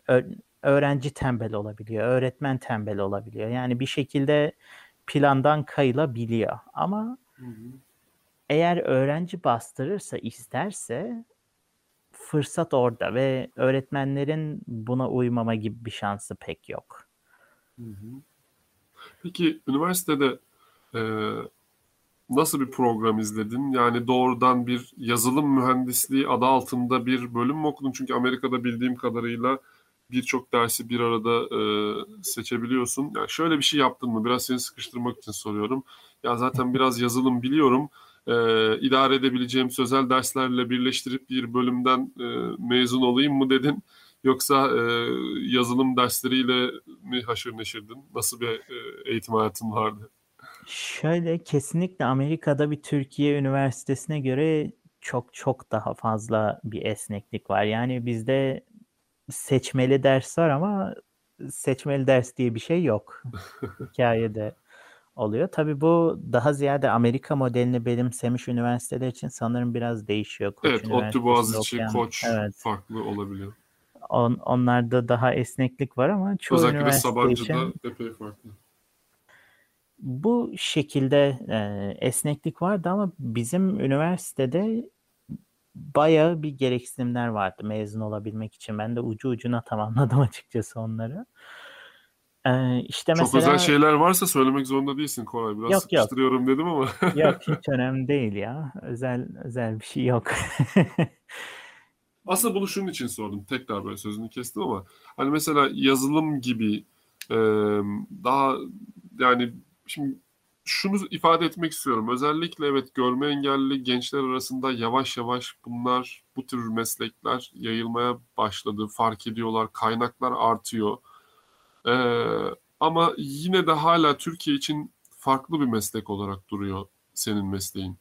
e, öğrenci tembel olabiliyor, öğretmen tembel olabiliyor. Yani bir şekilde plandan kayılabiliyor. Ama hı hı. eğer öğrenci bastırırsa, isterse fırsat orada ve öğretmenlerin buna uymama gibi bir şansı pek yok. Peki üniversitede e, nasıl bir program izledin? Yani doğrudan bir yazılım mühendisliği adı altında bir bölüm mü okudun? Çünkü Amerika'da bildiğim kadarıyla birçok dersi bir arada e, seçebiliyorsun. Yani şöyle bir şey yaptın mı? Biraz seni sıkıştırmak için soruyorum. Ya zaten biraz yazılım biliyorum. E, idare edebileceğim sözel derslerle birleştirip bir bölümden e, mezun olayım mı dedin? Yoksa e, yazılım dersleriyle mi haşır neşirdin? Nasıl bir e, eğitim hayatın vardı? Şöyle, kesinlikle Amerika'da bir Türkiye üniversitesine göre çok çok daha fazla bir esneklik var. Yani bizde seçmeli ders var ama seçmeli ders diye bir şey yok. Hikayede oluyor. Tabii bu daha ziyade Amerika modelini benimsemiş üniversiteler için sanırım biraz değişiyor. Koç evet, ODTÜ, Boğaziçi, Koç evet. farklı olabiliyor. On, onlarda daha esneklik var ama çoğu özellikle üniversite Sabancı'da için epey farklı. Bu şekilde e, esneklik vardı ama bizim üniversitede bayağı bir gereksinimler vardı mezun olabilmek için. Ben de ucu ucuna tamamladım açıkçası onları. Ee, işte çok mesela, özel şeyler varsa söylemek zorunda değilsin Koray. Biraz yok, sıkıştırıyorum yok. dedim ama. Yok, hiç önemli değil ya. Özel özel bir şey yok. Aslında bunu şunun için sordum. Tekrar böyle sözünü kestim ama. Hani mesela yazılım gibi e, daha yani şimdi şunu ifade etmek istiyorum. Özellikle evet görme engelli gençler arasında yavaş yavaş bunlar, bu tür meslekler yayılmaya başladı. Fark ediyorlar. Kaynaklar artıyor. Ee, ama yine de hala Türkiye için farklı bir meslek olarak duruyor senin mesleğin.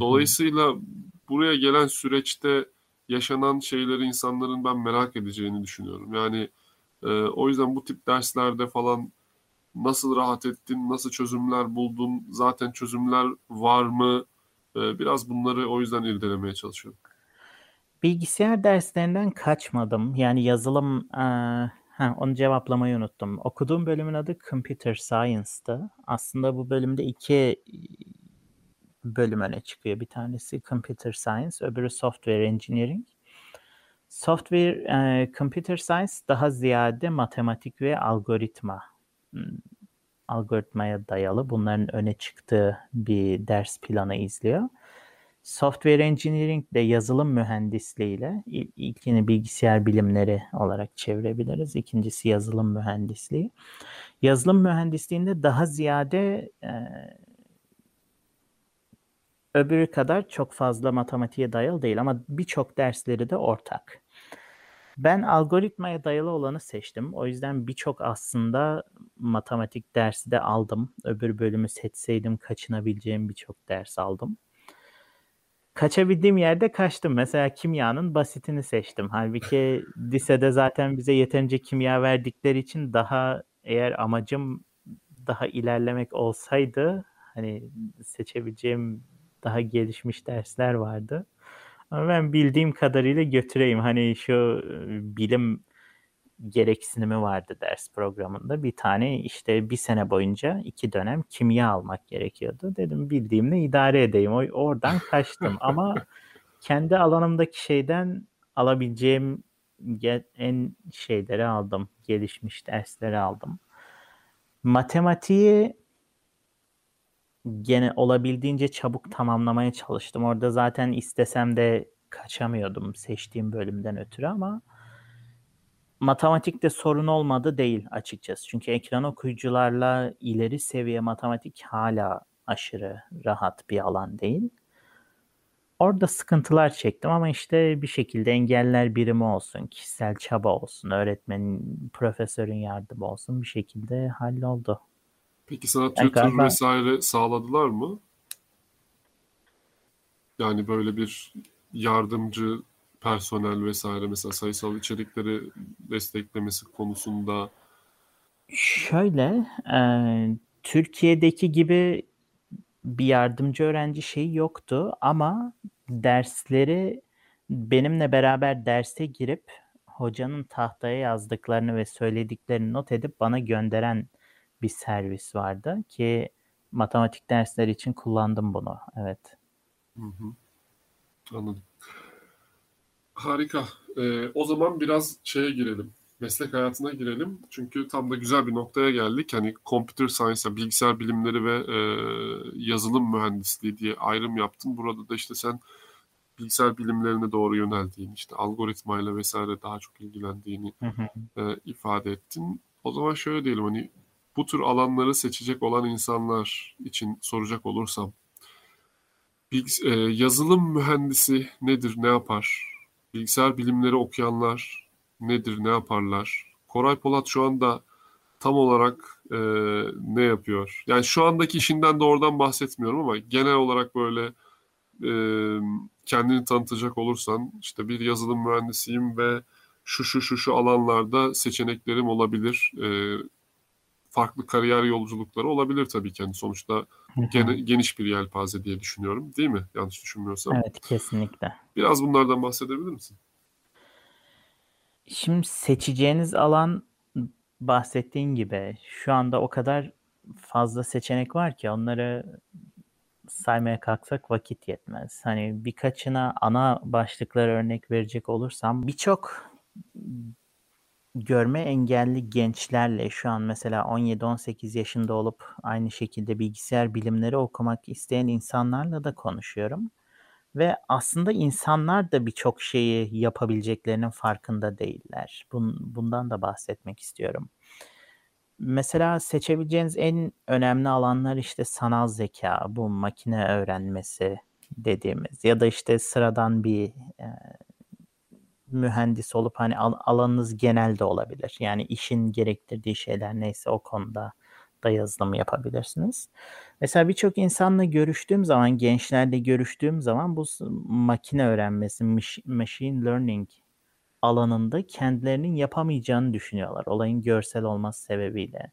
Dolayısıyla buraya gelen süreçte yaşanan şeyleri insanların ben merak edeceğini düşünüyorum. Yani e, o yüzden bu tip derslerde falan nasıl rahat ettin, nasıl çözümler buldun, zaten çözümler var mı? Biraz bunları o yüzden irdelemeye çalışıyorum. Bilgisayar derslerinden kaçmadım. Yani yazılım, ha, onu cevaplamayı unuttum. Okuduğum bölümün adı Computer Science'tı. Aslında bu bölümde iki bölüm öne çıkıyor. Bir tanesi Computer Science, öbürü Software Engineering. Software, Computer Science daha ziyade matematik ve algoritma. Algoritmaya dayalı bunların öne çıktığı bir ders planı izliyor. Software Engineering de yazılım mühendisliğiyle, ilkini bilgisayar bilimleri olarak çevirebiliriz. İkincisi yazılım mühendisliği. Yazılım mühendisliğinde daha ziyade e, öbürü kadar çok fazla matematiğe dayalı değil ama birçok dersleri de ortak. Ben algoritmaya dayalı olanı seçtim. O yüzden birçok aslında matematik dersi de aldım. Öbür bölümü seçseydim kaçınabileceğim birçok ders aldım. Kaçabildiğim yerde kaçtım. Mesela kimyanın basitini seçtim. Halbuki lisede zaten bize yeterince kimya verdikleri için daha eğer amacım daha ilerlemek olsaydı hani seçebileceğim daha gelişmiş dersler vardı. Ama ben bildiğim kadarıyla götüreyim. Hani şu bilim gereksinimi vardı ders programında. Bir tane işte bir sene boyunca iki dönem kimya almak gerekiyordu. Dedim bildiğimle idare edeyim. Oradan kaçtım ama kendi alanımdaki şeyden alabileceğim en şeyleri aldım. Gelişmiş dersleri aldım. Matematiği gene olabildiğince çabuk tamamlamaya çalıştım. Orada zaten istesem de kaçamıyordum seçtiğim bölümden ötürü ama matematikte sorun olmadı değil açıkçası. Çünkü ekran okuyucularla ileri seviye matematik hala aşırı rahat bir alan değil. Orada sıkıntılar çektim ama işte bir şekilde engeller birimi olsun, kişisel çaba olsun, öğretmenin, profesörün yardımı olsun bir şekilde halloldu. Peki sana tutor vesaire sağladılar mı? Yani böyle bir yardımcı personel vesaire mesela sayısal içerikleri desteklemesi konusunda. Şöyle, e, Türkiye'deki gibi bir yardımcı öğrenci şeyi yoktu ama dersleri benimle beraber derse girip hocanın tahtaya yazdıklarını ve söylediklerini not edip bana gönderen bir servis vardı ki matematik dersleri için kullandım bunu. Evet. Hı hı. Anladım. Harika. Ee, o zaman biraz şeye girelim. Meslek hayatına girelim. Çünkü tam da güzel bir noktaya geldik. Hani computer science, bilgisayar bilimleri ve e, yazılım mühendisliği diye ayrım yaptın. Burada da işte sen bilgisayar bilimlerine doğru yöneldiğini, işte algoritmayla vesaire daha çok ilgilendiğini e, ifade ettin. O zaman şöyle diyelim, hani bu tür alanları seçecek olan insanlar için soracak olursam, bilgis- e, yazılım mühendisi nedir, ne yapar? Bilgisayar bilimleri okuyanlar nedir, ne yaparlar? Koray Polat şu anda tam olarak e, ne yapıyor? Yani şu andaki işinden doğrudan bahsetmiyorum ama genel olarak böyle e, kendini tanıtacak olursan, işte bir yazılım mühendisiyim ve şu şu şu şu alanlarda seçeneklerim olabilir. E, farklı kariyer yolculukları olabilir tabii ki. Yani sonuçta gene, geniş bir yelpaze diye düşünüyorum. Değil mi? Yanlış düşünmüyorsam. Evet, kesinlikle. Biraz bunlardan bahsedebilir misin? Şimdi seçeceğiniz alan, bahsettiğin gibi şu anda o kadar fazla seçenek var ki onları saymaya kalksak vakit yetmez. Hani birkaçına ana başlıkları örnek verecek olursam, birçok görme engelli gençlerle şu an mesela on yedi on sekiz yaşında olup aynı şekilde bilgisayar bilimleri okumak isteyen insanlarla da konuşuyorum. Ve aslında insanlar da birçok şeyi yapabileceklerinin farkında değiller. Bundan da bahsetmek istiyorum. Mesela seçebileceğiniz en önemli alanlar işte sanal zeka, bu makine öğrenmesi dediğimiz, ya da işte sıradan bir e, mühendis olup hani al, alanınız genel de olabilir. Yani işin gerektirdiği şeyler neyse o konuda da yazılım yapabilirsiniz. Mesela birçok insanla görüştüğüm zaman, gençlerle görüştüğüm zaman bu makine öğrenmesi, machine learning alanında kendilerinin yapamayacağını düşünüyorlar. Olayın görsel olması sebebiyle.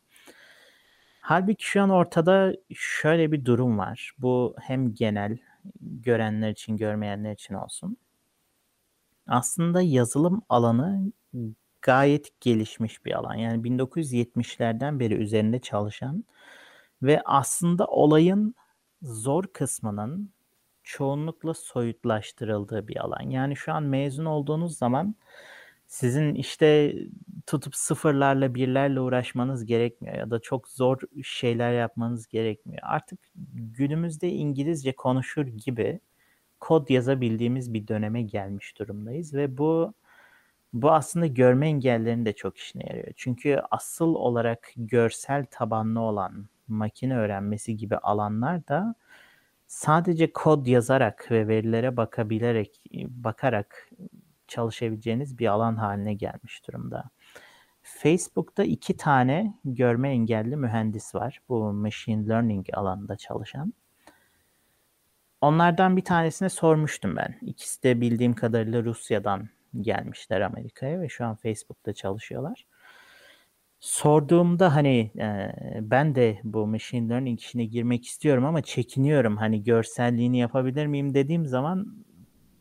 Halbuki şu an ortada şöyle bir durum var. Bu hem genel, görenler için, görmeyenler için olsun. Aslında yazılım alanı gayet gelişmiş bir alan. Yani bin dokuz yüz yetmişlerden beri üzerinde çalışan ve aslında olayın zor kısmının çoğunlukla soyutlaştırıldığı bir alan. Yani şu an mezun olduğunuz zaman sizin işte tutup sıfırlarla, birlerle uğraşmanız gerekmiyor ya da çok zor şeyler yapmanız gerekmiyor. Artık günümüzde İngilizce konuşur gibi kod yazabildiğimiz bir döneme gelmiş durumdayız ve bu Bu aslında görme engellerinin de çok işine yarıyor. Çünkü asıl olarak görsel tabanlı olan makine öğrenmesi gibi alanlar da sadece kod yazarak ve verilere bakabilerek, bakarak çalışabileceğiniz bir alan haline gelmiş durumda. Facebook'ta iki tane görme engelli mühendis var. Bu machine learning alanında çalışan. Onlardan bir tanesine sormuştum ben. İkisi de bildiğim kadarıyla Rusya'dan gelmişler Amerika'ya ve şu an Facebook'ta çalışıyorlar. Sorduğumda hani e, ben de bu machine learning işine girmek istiyorum ama çekiniyorum. Hani görselliğini yapabilir miyim dediğim zaman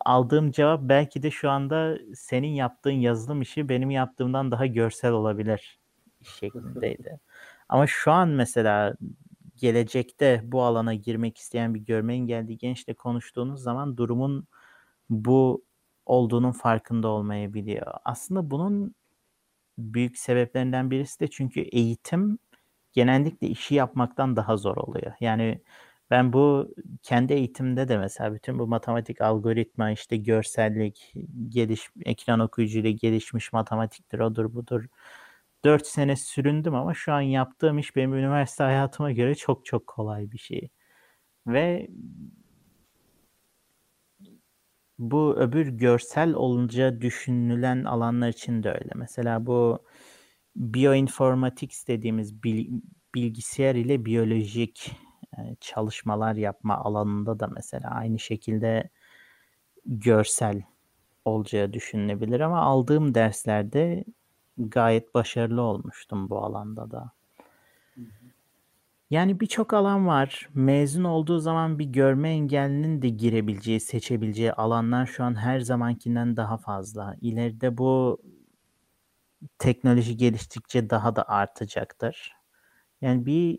aldığım cevap belki de şu anda senin yaptığın yazılım işi benim yaptığımdan daha görsel olabilir şeklindeydi. Ama şu an mesela gelecekte bu alana girmek isteyen bir görme engelli gençle konuştuğunuz zaman durumun bu olduğunun farkında olmayabiliyor. Aslında bunun büyük sebeplerinden birisi de çünkü eğitim genellikle işi yapmaktan daha zor oluyor. Yani ben bu kendi eğitimde de mesela bütün bu matematik, algoritma, işte görsellik, geliş, ekran okuyucuyla gelişmiş matematiktir, odur budur. Dört sene süründüm ama şu an yaptığım iş benim üniversite hayatıma göre çok çok kolay bir şey. Ve bu öbür görsel olunca düşünülen alanlar için de öyle. Mesela bu bioinformatics dediğimiz bilgisayar ile biyolojik çalışmalar yapma alanında da mesela aynı şekilde görsel olacağı düşünülebilir ama aldığım derslerde gayet başarılı olmuştum bu alanda da. Yani birçok alan var. Mezun olduğu zaman bir görme engellinin de girebileceği, seçebileceği alanlar şu an her zamankinden daha fazla. İleride bu teknoloji geliştikçe daha da artacaktır. Yani bir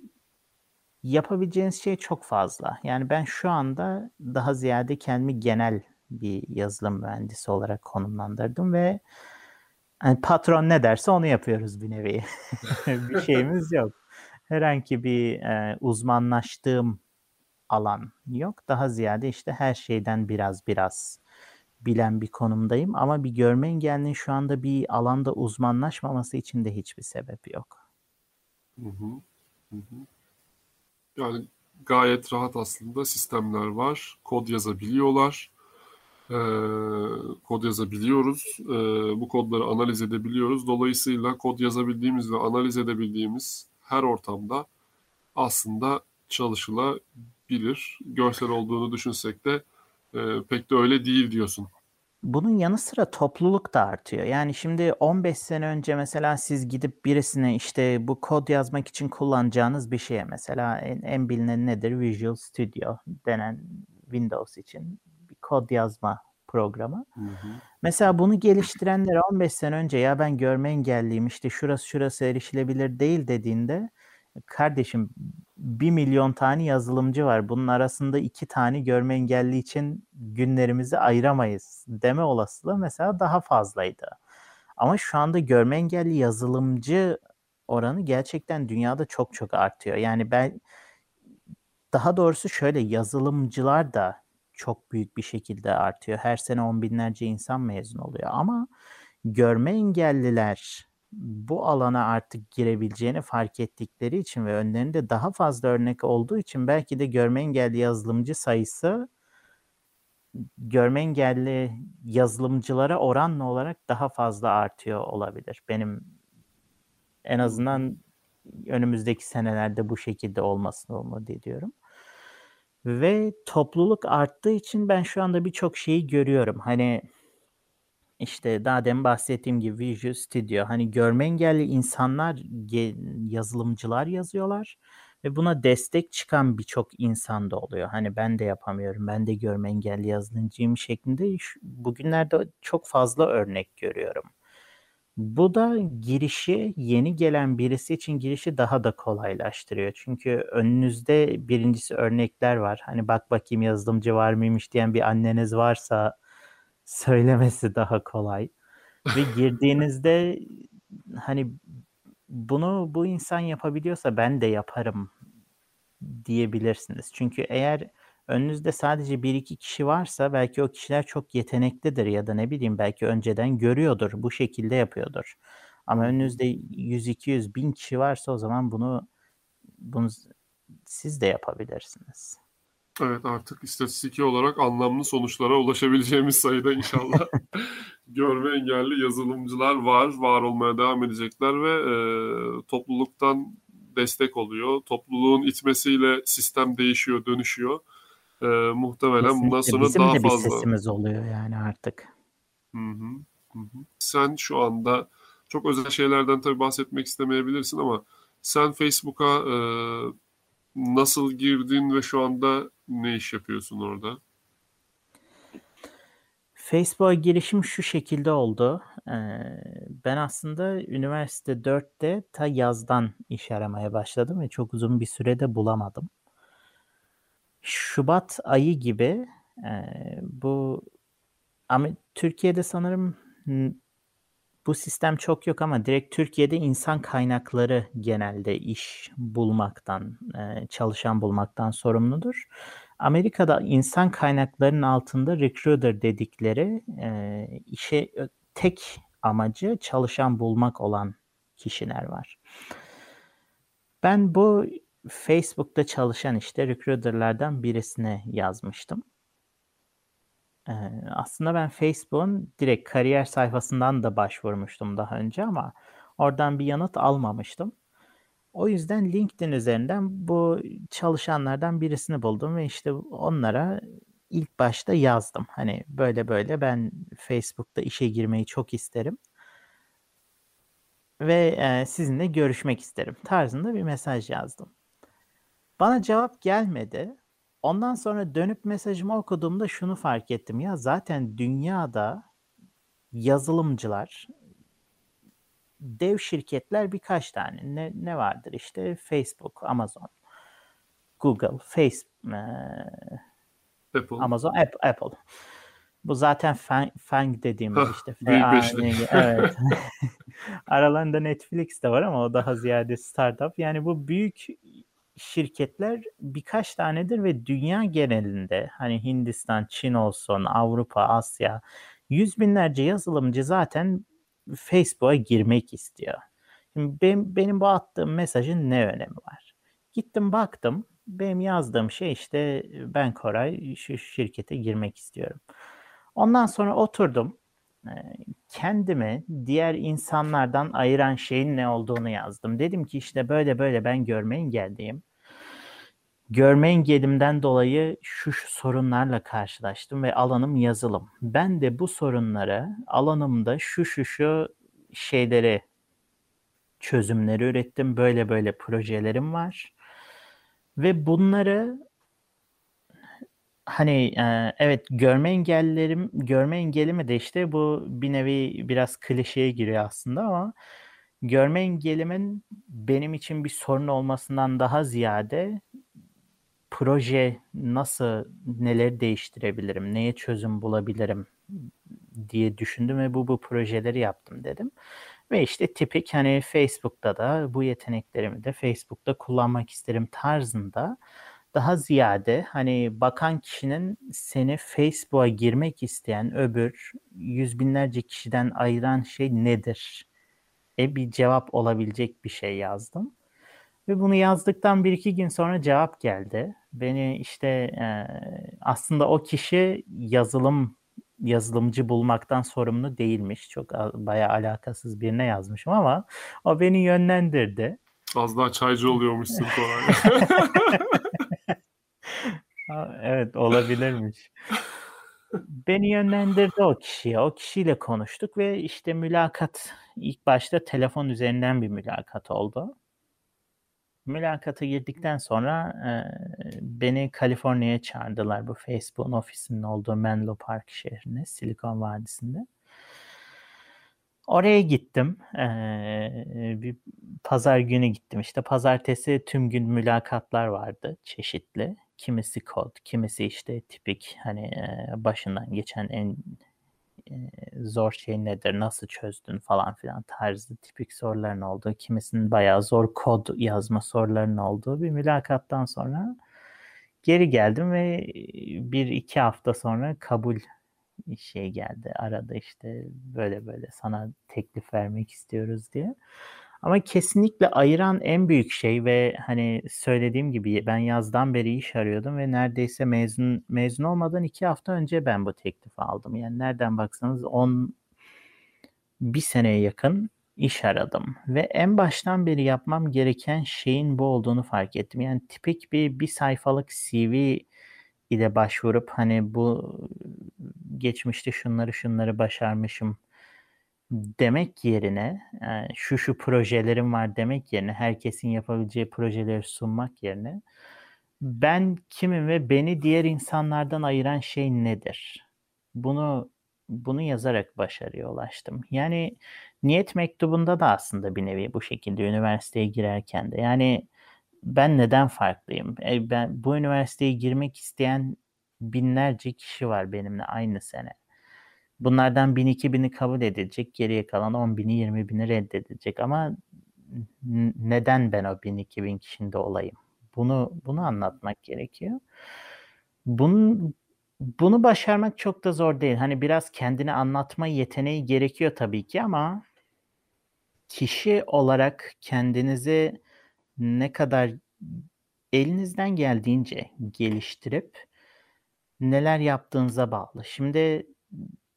yapabileceğiniz şey çok fazla. Yani ben şu anda daha ziyade kendimi genel bir yazılım mühendisi olarak konumlandırdım ve yani patron ne derse onu yapıyoruz bir nevi. Bir şeyimiz yok. Herhangi bir e, uzmanlaştığım alan yok. Daha ziyade işte her şeyden biraz biraz bilen bir konumdayım. Ama bir görme engellinin şu anda bir alanda uzmanlaşmaması için de hiçbir sebep yok. Hı hı. Hı hı. Yani gayet rahat aslında sistemler var. Kod yazabiliyorlar. Ee, kod yazabiliyoruz. Ee, bu kodları analiz edebiliyoruz. Dolayısıyla kod yazabildiğimiz ve analiz edebildiğimiz her ortamda aslında çalışılabilir. Görsel olduğunu düşünsek de e, pek de öyle değil diyorsun. Bunun yanı sıra topluluk da artıyor. Yani şimdi on beş sene önce mesela siz gidip birisine işte bu kod yazmak için kullanacağınız bir şeye, mesela en, en bilinen nedir? Visual Studio denen Windows için bir kod yazma programı. Hı hı. Mesela bunu geliştirenler on beş sene önce ya ben görme engelliyim işte şurası şurası erişilebilir değil dediğinde, kardeşim bir milyon tane yazılımcı var. Bunun arasında iki tane görme engelli için günlerimizi ayıramayız deme olasılığı mesela daha fazlaydı. Ama şu anda görme engelli yazılımcı oranı gerçekten dünyada çok çok artıyor. Yani ben daha doğrusu şöyle, yazılımcılar da çok büyük bir şekilde artıyor. Her sene on binlerce insan mezun oluyor ama görme engelliler bu alana artık girebileceğini fark ettikleri için ve önlerinde daha fazla örnek olduğu için belki de görme engelli yazılımcı sayısı görme engelli yazılımcılara oranla olarak daha fazla artıyor olabilir. Benim en azından önümüzdeki senelerde bu şekilde olmasını umut ediyorum. Ve topluluk arttığı için ben şu anda birçok şeyi görüyorum. Hani İşte daha demin bahsettiğim gibi Visual Studio. Hani görme engelli insanlar, yazılımcılar yazıyorlar ve buna destek çıkan birçok insan da oluyor. Hani ben de yapamıyorum, ben de görme engelli yazılımcıyım şeklinde bugünlerde çok fazla örnek görüyorum. Bu da girişi, yeni gelen birisi için girişi daha da kolaylaştırıyor. Çünkü önünüzde birincisi örnekler var. Hani bak bakayım yazılımcı var mıymış diyen bir anneniz varsa söylemesi daha kolay. Ve girdiğinizde hani bunu bu insan yapabiliyorsa ben de yaparım diyebilirsiniz. Çünkü eğer önünüzde sadece bir iki kişi varsa belki o kişiler çok yeteneklidir ya da ne bileyim belki önceden görüyordur, bu şekilde yapıyordur. Ama önünüzde yüz iki yüz bin kişi varsa o zaman bunu, bunu siz de yapabilirsiniz. Evet, artık istatistiki olarak anlamlı sonuçlara ulaşabileceğimiz sayıda inşallah görme engelli yazılımcılar var, var olmaya devam edecekler ve e, topluluktan destek oluyor. Topluluğun itmesiyle sistem değişiyor, dönüşüyor. E, muhtemelen kesinlikle bundan sonra bizim daha de fazla. Bizim de bir sesimiz oluyor yani artık. Hı hı, hı. Sen şu anda çok özel şeylerden tabii bahsetmek istemeyebilirsin ama sen Facebook'a E, nasıl girdin ve şu anda ne iş yapıyorsun orada? Facebook'a girişim şu şekilde oldu. Ben aslında üniversite dörtte ta yazdan iş aramaya başladım ve çok uzun bir sürede bulamadım. Şubat ayı gibi bu ama Türkiye'de sanırım bu sistem çok yok ama direkt Türkiye'de insan kaynakları genelde iş bulmaktan, çalışan bulmaktan sorumludur. Amerika'da insan kaynaklarının altında recruiter dedikleri işe tek amacı çalışan bulmak olan kişiler var. Ben bu Facebook'ta çalışan işte recruiterlardan birisine yazmıştım. Aslında ben Facebook'un direkt kariyer sayfasından da başvurmuştum daha önce ama oradan bir yanıt almamıştım. O yüzden LinkedIn üzerinden bu çalışanlardan birisini buldum ve işte onlara ilk başta yazdım. Hani böyle böyle ben Facebook'ta işe girmeyi çok isterim ve sizinle görüşmek isterim tarzında bir mesaj yazdım. Bana cevap gelmedi. Ondan sonra dönüp mesajımı okuduğumda şunu fark ettim. Ya zaten dünyada yazılımcılar, dev şirketler birkaç tane. Ne, ne vardır işte Facebook, Amazon, Google, Facebook, Apple. Amazon, Apple. Bu zaten FAANG, FAANG dediğimiz işte. Evet. Aralarında Netflix de var ama o daha ziyade startup. Yani bu büyük şirketler birkaç tanedir ve dünya genelinde hani Hindistan, Çin olsun, Avrupa, Asya, yüz binlerce yazılımcı zaten Facebook'a girmek istiyor. Şimdi benim, benim bu attığım mesajın ne önemi var? Gittim baktım, benim yazdığım şey işte ben Koray şu şirkete girmek istiyorum. Ondan sonra oturdum, kendimi diğer insanlardan ayıran şeyin ne olduğunu yazdım. Dedim ki işte böyle böyle ben görme engelliyim. Görme engelimden dolayı şu, şu sorunlarla karşılaştım ve alanım yazılım. Ben de bu sorunları alanımda şu şu şu şeyleri, çözümleri ürettim. Böyle böyle projelerim var. Ve bunları hani evet görme engellerim, görme engelimi de işte bu bir nevi biraz klişeye giriyor aslında ama görme engelimin benim için bir sorun olmasından daha ziyade proje nasıl, neleri değiştirebilirim, neye çözüm bulabilirim diye düşündüm ve bu bu projeleri yaptım dedim. Ve işte tipik hani Facebook'ta da bu yeteneklerimi de Facebook'ta kullanmak isterim tarzında daha ziyade hani bakan kişinin seni Facebook'a girmek isteyen öbür yüz binlerce kişiden ayıran şey nedir? E bir cevap olabilecek bir şey yazdım. Ve bunu yazdıktan bir iki gün sonra cevap geldi. Beni işte e, aslında o kişi yazılım yazılımcı bulmaktan sorumlu değilmiş. Çok bayağı alakasız birine yazmışım ama o beni yönlendirdi. Az daha çaycı oluyormuşsun Koray. Evet olabilirmiş. Beni yönlendirdi o kişiye. O kişiyle konuştuk ve işte mülakat ilk başta telefon üzerinden bir mülakat oldu. Mülakata girdikten sonra e, beni Kaliforniya'ya çağırdılar. Bu Facebook'un ofisinin olduğu Menlo Park şehrine, Silikon Vadisi'nde. Oraya gittim. E, bir pazar günü gittim. İşte pazartesi tüm gün mülakatlar vardı çeşitli. Kimisi kod, kimisi işte tipik hani e, başından geçen en e, zor şey nedir, nasıl çözdün falan filan tarzı tipik soruların olduğu, kimisinin bayağı zor kod yazma soruların olduğu bir mülakattan sonra geri geldim ve bir iki hafta sonra kabul şey geldi. Arada işte böyle böyle sana teklif vermek istiyoruz diye. Ama kesinlikle ayıran en büyük şey ve hani söylediğim gibi ben yazdan beri iş arıyordum ve neredeyse mezun mezun olmadan iki hafta önce ben bu teklifi aldım. Yani nereden baksanız on bir seneye yakın iş aradım. Ve en baştan beri yapmam gereken şeyin bu olduğunu fark ettim. Yani tipik bir bir sayfalık C V ile başvurup hani bu geçmişte şunları şunları başarmışım demek yerine şu şu projelerim var demek yerine herkesin yapabileceği projeleri sunmak yerine ben kimim ve beni diğer insanlardan ayıran şey nedir? Bunu bunu yazarak başarıya ulaştım. Yani niyet mektubunda da aslında bir nevi bu şekilde üniversiteye girerken de yani ben neden farklıyım? E ben bu üniversiteye girmek isteyen binlerce kişi var benimle aynı sene. Bunlardan bin iki bini kabul edilecek, geriye kalan on bini yirmi bini reddedilecek ama neden ben o bin iki bin kişinde olayım? Bunu bunu anlatmak gerekiyor. Bunun, bunu başarmak çok da zor değil. Hani biraz kendini anlatma yeteneği gerekiyor tabii ki ama kişi olarak kendinizi ne kadar elinizden geldiğince geliştirip neler yaptığınıza bağlı. Şimdi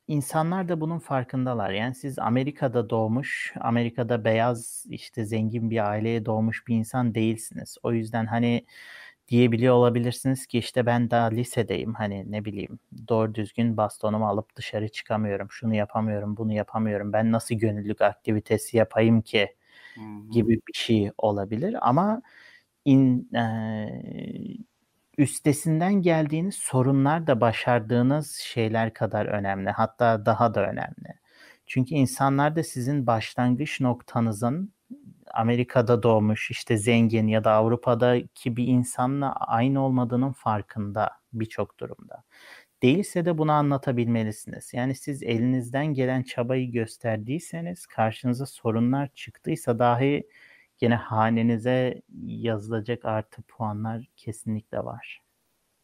İnsanlar da bunun farkındalar. Yani siz Amerika'da doğmuş, Amerika'da beyaz işte zengin bir aileye doğmuş bir insan değilsiniz. O yüzden hani diyebiliyor olabilirsiniz ki işte ben daha lisedeyim. Hani ne bileyim doğru düzgün bastonumu alıp dışarı çıkamıyorum. Şunu yapamıyorum, bunu yapamıyorum. Ben nasıl gönüllülük aktivitesi yapayım ki gibi bir şey olabilir. Ama in, e, üstesinden geldiğiniz sorunlar da başardığınız şeyler kadar önemli. Hatta daha da önemli. Çünkü insanlar da sizin başlangıç noktanızın Amerika'da doğmuş, işte zengin ya da Avrupa'daki bir insanla aynı olmadığının farkında birçok durumda. Değilse de bunu anlatabilmelisiniz. Yani siz elinizden gelen çabayı gösterdiyseniz, karşınıza sorunlar çıktıysa dahi gene hanenize yazılacak artı puanlar kesinlikle var.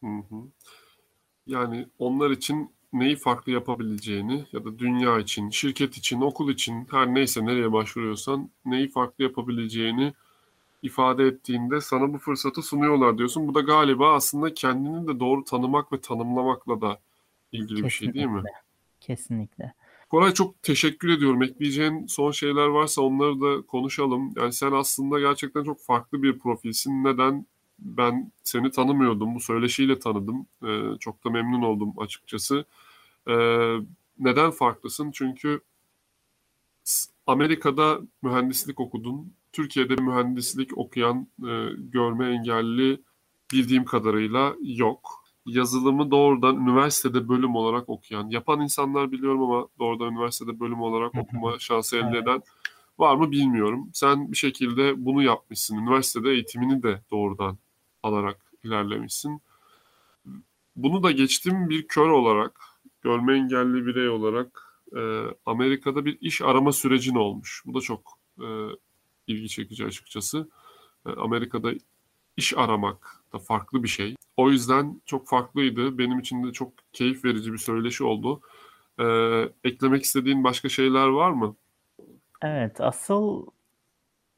Hı hı. Yani onlar için neyi farklı yapabileceğini ya da dünya için, şirket için, okul için, her neyse nereye başvuruyorsan neyi farklı yapabileceğini ifade ettiğinde sana bu fırsatı sunuyorlar diyorsun. Bu da galiba aslında kendini de doğru tanımak ve tanımlamakla da ilgili kesinlikle bir şey değil mi? Kesinlikle. Koray, çok teşekkür ediyorum. Ekleyeceğin son şeyler varsa onları da konuşalım. Yani sen aslında gerçekten çok farklı bir profilsin. Neden? Ben seni tanımıyordum. Bu söyleşiyle tanıdım. Ee, çok da memnun oldum açıkçası. Ee, neden farklısın? Çünkü Amerika'da mühendislik okudun. Türkiye'de mühendislik okuyan e, görme engelli bildiğim kadarıyla yok. Yazılımı doğrudan üniversitede bölüm olarak okuyan, yapan insanlar biliyorum ama doğrudan üniversitede bölüm olarak okuma şansı elde eden var mı bilmiyorum. Sen bir şekilde bunu yapmışsın. Üniversitede eğitimini de doğrudan alarak ilerlemişsin. Bunu da geçtim, bir kör olarak, görme engelli birey olarak e, Amerika'da bir iş arama sürecin olmuş. Bu da çok e, ilgi çekici açıkçası. E, Amerika'da iş aramak da farklı bir şey. O yüzden çok farklıydı. Benim için de çok keyif verici bir söyleşi oldu. E, eklemek istediğin başka şeyler var mı? Evet, asıl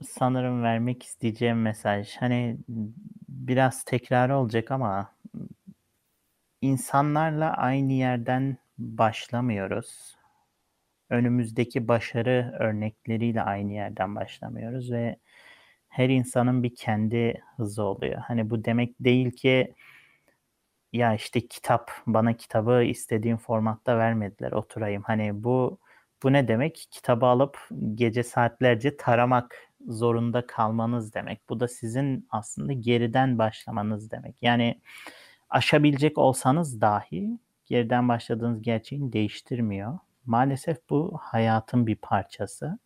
sanırım vermek isteyeceğim mesaj, hani biraz tekrar olacak ama insanlarla aynı yerden başlamıyoruz. Önümüzdeki başarı örnekleriyle aynı yerden başlamıyoruz ve her insanın bir kendi hızı oluyor. Hani bu demek değil ki ya işte kitap, bana kitabı istediğim formatta vermediler, oturayım. Hani bu Bu ne demek? Kitabı alıp gece saatlerce taramak zorunda kalmanız demek. Bu da sizin aslında geriden başlamanız demek. Yani aşabilecek olsanız dahi geriden başladığınız gerçeğini değiştirmiyor. Maalesef bu hayatın bir parçası.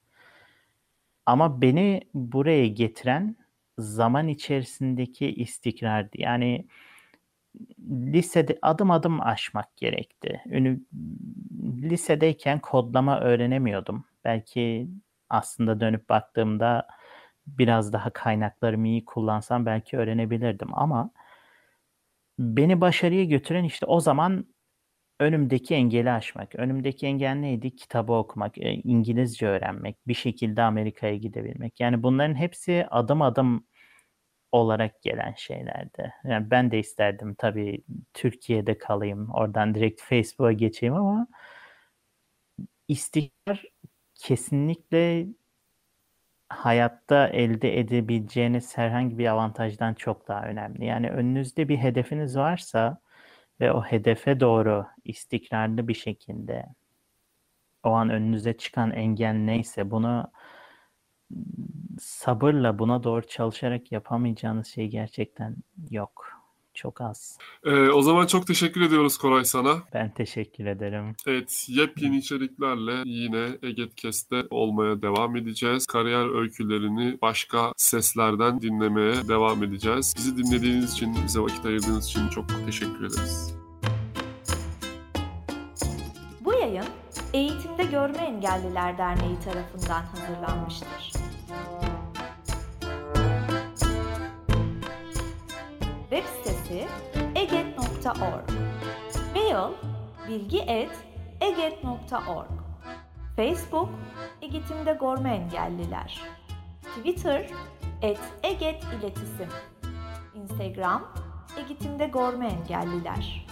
Ama beni buraya getiren zaman içerisindeki istikrardı. Yani lisede adım adım aşmak gerekti. Ünü, lisedeyken kodlama öğrenemiyordum. Belki aslında dönüp baktığımda biraz daha kaynaklarımı iyi kullansam belki öğrenebilirdim ama beni başarıya götüren işte o zaman önümdeki engeli aşmak. Önümdeki engel neydi? Kitabı okumak, İngilizce öğrenmek, bir şekilde Amerika'ya gidebilmek. Yani bunların hepsi adım adım olarak gelen şeylerdi. Yani ben de isterdim tabii Türkiye'de kalayım, oradan direkt Facebook'a geçeyim ama istikrar kesinlikle hayatta elde edebileceğiniz herhangi bir avantajdan çok daha önemli. Yani önünüzde bir hedefiniz varsa ve o hedefe doğru istikrarlı bir şekilde o an önünüze çıkan engel neyse bunu sabırla, buna doğru çalışarak yapamayacağınız şey gerçekten yok. Çok az. Ee, o zaman çok teşekkür ediyoruz Koray sana. Ben teşekkür ederim. Evet, yepyeni içeriklerle yine EGEDcast'te olmaya devam edeceğiz. Kariyer öykülerini başka seslerden dinlemeye devam edeceğiz. Bizi dinlediğiniz için, bize vakit ayırdığınız için çok teşekkür ederiz. Bu yayın Eğitimde Görme Engelliler Derneği tarafından hazırlanmıştır. Web sitesi e g e d nokta org, mail bilgi et e g e d nokta org, Facebook Eğitimde Görme Engelliler, Twitter et e g e d iletisim, Instagram Eğitimde Görme Engelliler.